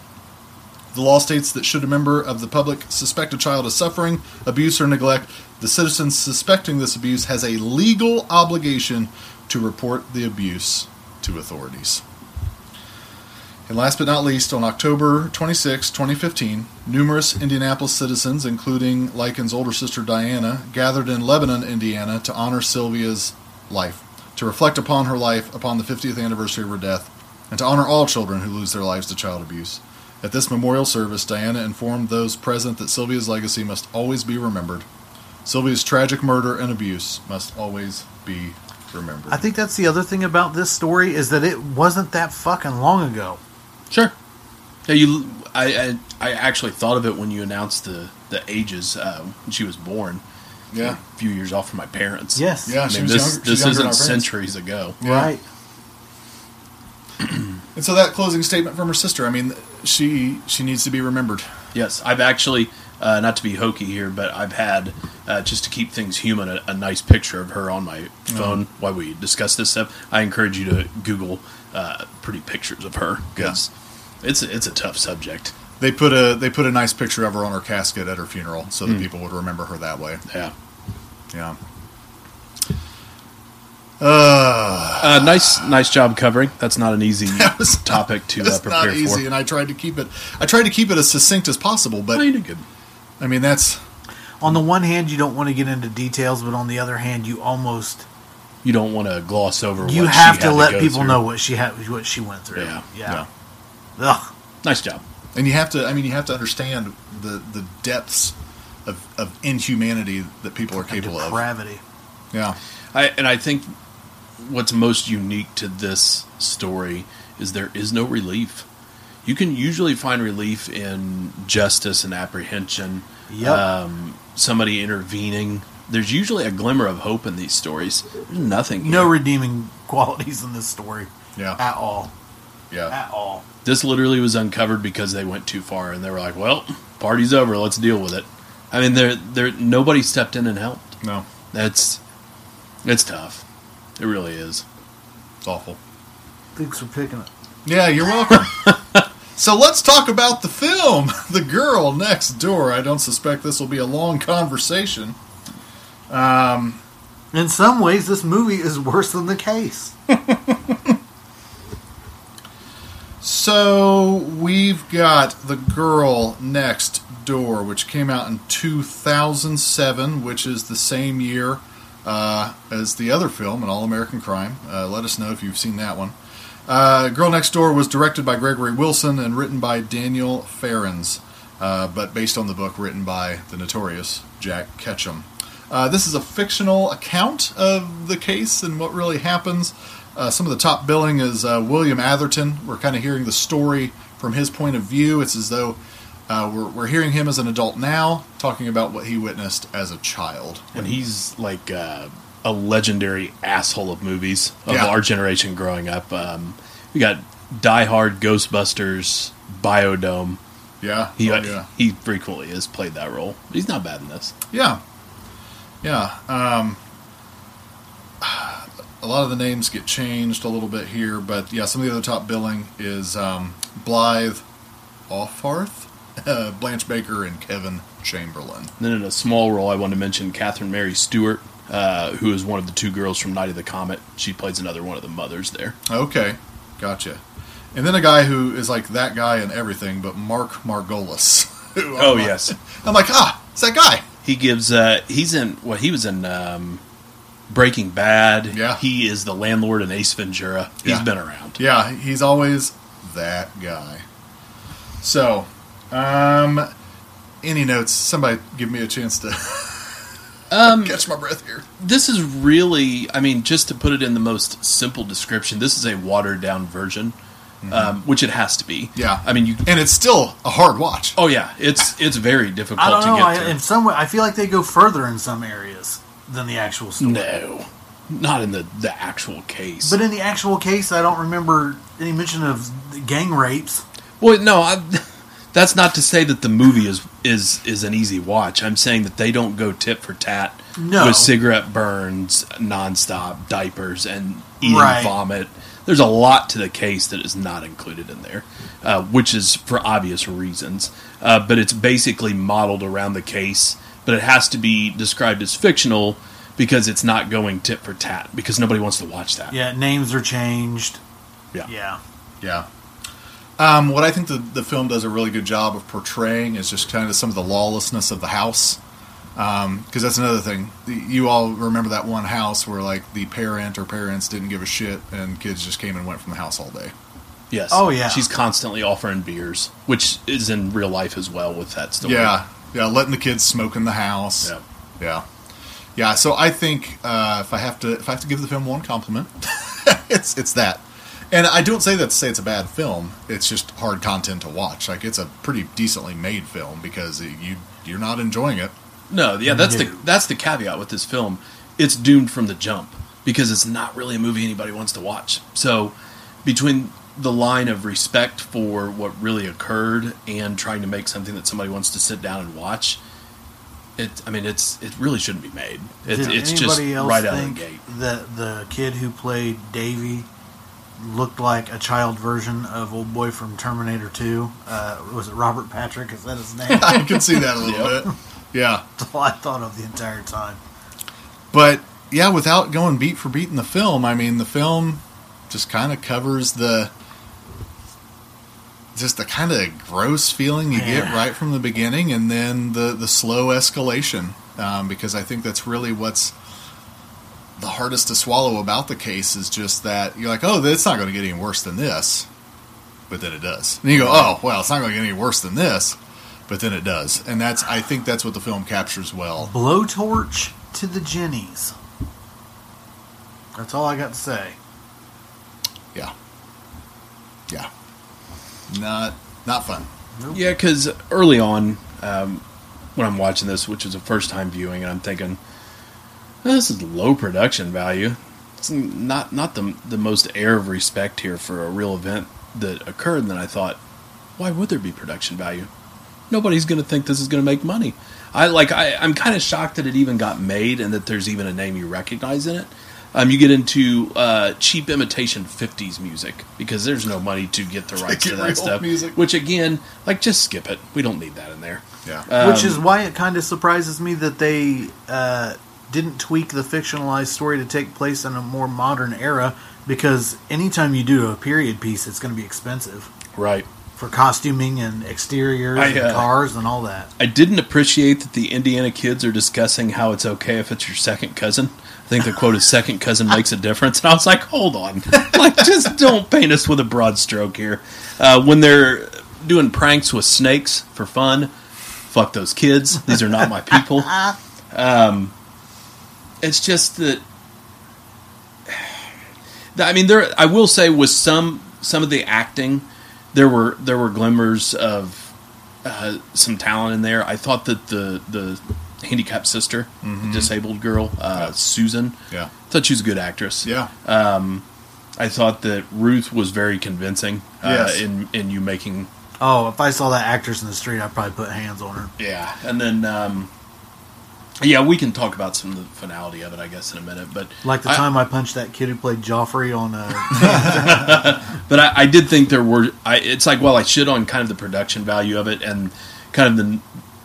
The law states that should a member of the public suspect a child is suffering abuse or neglect, the citizen suspecting this abuse has a legal obligation to report the abuse to authorities. And last but not least, on October 26, 2015, numerous Indianapolis citizens, including Likens' older sister Diana, gathered in Lebanon, Indiana, to honor Sylvia's life, to reflect upon her life upon the 50th anniversary of her death, and to honor all children who lose their lives to child abuse. At this memorial service, Diana informed those present that Sylvia's legacy must always be remembered. Sylvia's tragic murder and abuse must always be remembered. I think that's the other thing about this story, is that it wasn't that fucking long ago. Sure. Yeah, I actually thought of it when you announced the ages when she was born. Yeah, a few years off from my parents. Yes. Yeah, this isn't centuries ago. Yeah. Right. And so that closing statement from her sister, I mean, she needs to be remembered. Yes, I've actually, not to be hokey here, but I've had, just to keep things human, a nice picture of her on my phone while we discuss this stuff. I encourage you to Google pretty pictures of her, because it's a tough subject. They put a nice picture of her on her casket at her funeral, so that people would remember her that way. Yeah, yeah. Nice job covering. That's not an easy topic to prepare for. It's not easy, and I tried to keep it as succinct as possible. But you did good. I mean, that's on the one hand, you don't want to get into details, but on the other hand, you don't want to gloss over. You have to let people know what she went through. Yeah. Ugh. Nice job. And you have to understand the depths of inhumanity that people are capable of. Depravity. Yeah. I think what's most unique to this story is there is no relief. You can usually find relief in justice and apprehension. Yep. Somebody intervening. There's usually a glimmer of hope in these stories. There's nothing here. No redeeming qualities in this story. Yeah. At all. Yeah. At all. This literally was uncovered because they went too far, and they were like, well, party's over, let's deal with it. I mean, nobody stepped in and helped. No. It's tough. It really is. It's awful. Thanks for picking it. Yeah, you're welcome. So let's talk about the film, The Girl Next Door. I don't suspect this will be a long conversation. In some ways, this movie is worse than The Case. So we've got The Girl Next Door, which came out in 2007, which is the same year as the other film, An All-American Crime. Let us know if you've seen that one. Girl Next Door was directed by Gregory Wilson and written by Daniel Ferrens, but based on the book written by the notorious Jack Ketchum. This is a fictional account of the case and what really happens. Some of the top billing is William Atherton. We're kind of hearing the story from his point of view. It's as though we're hearing him as an adult now, talking about what he witnessed as a child. And he's like a legendary asshole of movies of our generation growing up. We got Die Hard, Ghostbusters, Biodome. Yeah. He pretty cool. He has played that role. But he's not bad in this. Yeah. Yeah. A lot of the names get changed a little bit here, but yeah, some of the other top billing is Blythe Offharth, Blanche Baker, and Kevin Chamberlain. And then in a small role, I want to mention Catherine Mary Stewart, who is one of the two girls from Night of the Comet. She plays another one of the mothers there. Okay, gotcha. And then a guy who is like that guy and everything, but Mark Margolis. Yes. I'm like, it's that guy. He gives, he was in... Breaking Bad. Yeah. He is the landlord in Ace Ventura. He's been around. Yeah, he's always that guy. So, any notes? Somebody give me a chance to catch my breath here. This is really, I mean, just to put it in the most simple description, this is a watered-down version, which it has to be. Yeah. I mean, and it's still a hard watch. Oh, yeah. It's very difficult to get through. In some way, I feel like they go further in some areas than the actual story. No. Not in the actual case. But in the actual case, I don't remember any mention of gang rapes. Well, no, that's not to say that the movie is an easy watch. I'm saying that they don't go tit for tat with cigarette burns, nonstop, diapers, and eating vomit. There's a lot to the case that is not included in there, which is for obvious reasons. But it's basically modeled around the case, but it has to be described as fictional because it's not going tit for tat, because nobody wants to watch that. Yeah, names are changed. Yeah. What I think the film does a really good job of portraying is just kind of some of the lawlessness of the house, because that's another thing. You all remember that one house where like the parent or parents didn't give a shit and kids just came and went from the house all day. Yes. Oh, yeah. She's constantly offering beers, which is in real life as well with that story. Yeah. Yeah, letting the kids smoke in the house. Yep. Yeah. So I think if I have to give the film one compliment, it's that. And I don't say that to say it's a bad film. It's just hard content to watch. Like, it's a pretty decently made film because you're not enjoying it. No, yeah, that's the caveat with this film. It's doomed from the jump because it's not really a movie anybody wants to watch. So between the line of respect for what really occurred and trying to make something that somebody wants to sit down and watch, it really shouldn't be made. It's just right out of the gate. That the kid who played Davey looked like a child version of old boy from Terminator 2. Was it Robert Patrick? Is that his name? I can see that a little bit. Yeah, that's all I thought of the entire time. But yeah, without going beat for beat in the film, I mean, the film just kind of covers the kind of gross feeling you get right from the beginning, and then the slow escalation, because I think that's really what's the hardest to swallow about the case is just that you're like, oh, it's not going to get any worse than this, but then it does. And you go, oh, well, it's not going to get any worse than this, but then it does. And that's, I think that's what the film captures well. Blowtorch to the Jennies. That's all I got to say. Yeah. Yeah. Not fun. Nope. Yeah, because early on, when I'm watching this, which is a first-time viewing, and I'm thinking, oh, this is low production value. It's not the most air of respect here for a real event that occurred. And then I thought, why would there be production value? Nobody's going to think this is going to make money. I'm kind of shocked that it even got made and that there's even a name you recognize in it. You get into cheap imitation 50s music because there's no money to get the rights to that stuff. Music. Which, again, just skip it. We don't need that in there. Yeah. Which is why it kind of surprises me that they didn't tweak the fictionalized story to take place in a more modern era, because anytime you do a period piece, it's going to be expensive. Right. For costuming and exteriors and cars and all that. I didn't appreciate that the Indiana kids are discussing how it's okay if it's your second cousin. I think the quote is second cousin makes a difference. And I was like, hold on. Just don't paint us with a broad stroke here. When they're doing pranks with snakes for fun, fuck those kids. These are not my people. It's just that... I mean, I will say with some of the acting... There were glimmers of some talent in there. I thought that the handicapped sister, the disabled girl, Susan, I thought she was a good actress. Yeah. I thought that Ruth was very convincing in you making... Oh, if I saw that actress in the street, I'd probably put hands on her. Yeah. And then, we can talk about some of the finality of it, I guess, in a minute. But like the time I punched that kid who played Joffrey on... But I did think there were... I shit on kind of the production value of it and kind of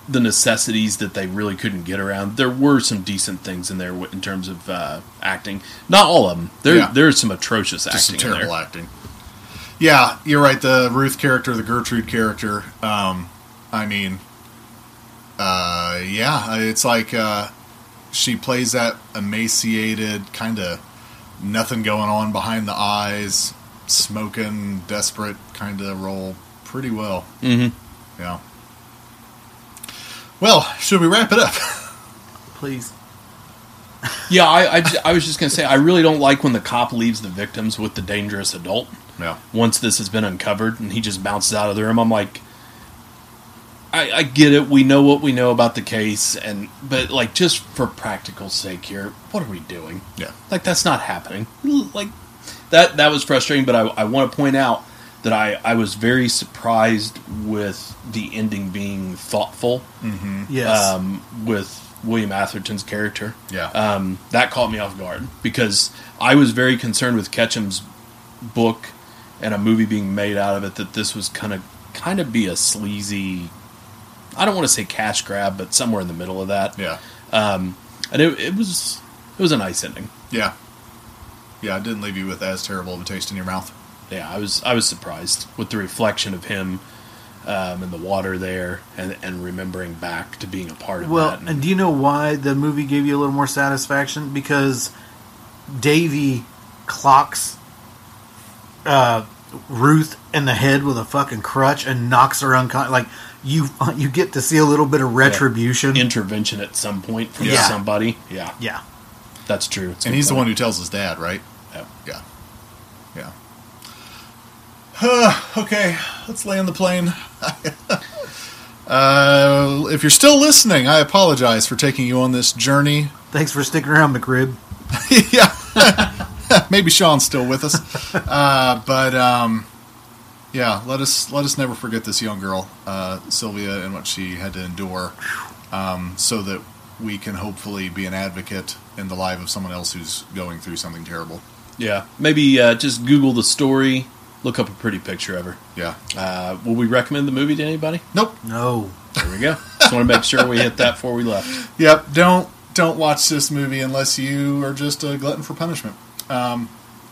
the necessities that they really couldn't get around. There were some decent things in there in terms of acting. Not all of them. There's some atrocious acting in there. Terrible acting. Yeah, you're right. The Ruth character, the Gertrude character, it's like she plays that emaciated, kind of nothing going on behind the eyes, smoking, desperate kind of role pretty well. Mm-hmm. Yeah. Well, should we wrap it up? Please. Yeah, I was just going to say, I really don't like when the cop leaves the victims with the dangerous adult. Yeah. Once this has been uncovered and he just bounces out of the room, I'm like... I get it. We know what we know about the case, but just for practical sake here, what are we doing? Yeah, that's not happening. That. That was frustrating, but I want to point out that I was very surprised with the ending being thoughtful. Mm-hmm. Yes, with William Atherton's character. Yeah, that caught me off guard because I was very concerned with Ketchum's book and a movie being made out of it that this was kind of be a sleazy. I don't want to say cash grab, but somewhere in the middle of that. Yeah. And it was a nice ending. Yeah. Yeah, it didn't leave you with as terrible of a taste in your mouth. Yeah, I was surprised with the reflection of him in the water there and remembering back to being a part of that. Well, and do you know why the movie gave you a little more satisfaction? Because Davey clocks Ruth in the head with a fucking crutch and knocks her unconscious. You get to see a little bit of retribution. Yeah. Intervention at some point from somebody. Yeah. Yeah. That's true. And he's the one who tells his dad, right? Yep. Yeah. Yeah. Okay. Let's land the plane. If you're still listening, I apologize for taking you on this journey. Thanks for sticking around, McRib. Yeah. Maybe Sean's still with us. Yeah, let us never forget this young girl, Sylvia, and what she had to endure, so that we can hopefully be an advocate in the life of someone else who's going through something terrible. Yeah, maybe just Google the story, look up a pretty picture of her. Yeah. Will we recommend the movie to anybody? Nope. No. There we go. Just want to make sure we hit that before we left. Yep, don't watch this movie unless you are just a glutton for punishment.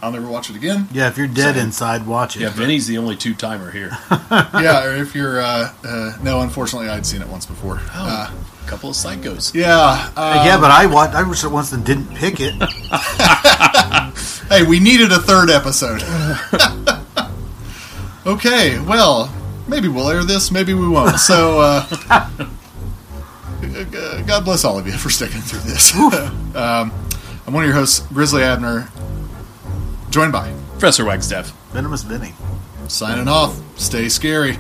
I'll never watch it again. Yeah, if you're dead inside, watch it. Yeah, Vinny's the only two-timer here. Yeah, or if you're... no, unfortunately, I'd seen it once before. A couple of psychos. Yeah. But I watched it once and didn't pick it. Hey, we needed a third episode. Okay, well, maybe we'll air this, maybe we won't. So, God bless all of you for sticking through this. I'm one of your hosts, Grizzly Abner, joined by Professor Wagstaff, Venomous Vinny. Signing off. Stay scary.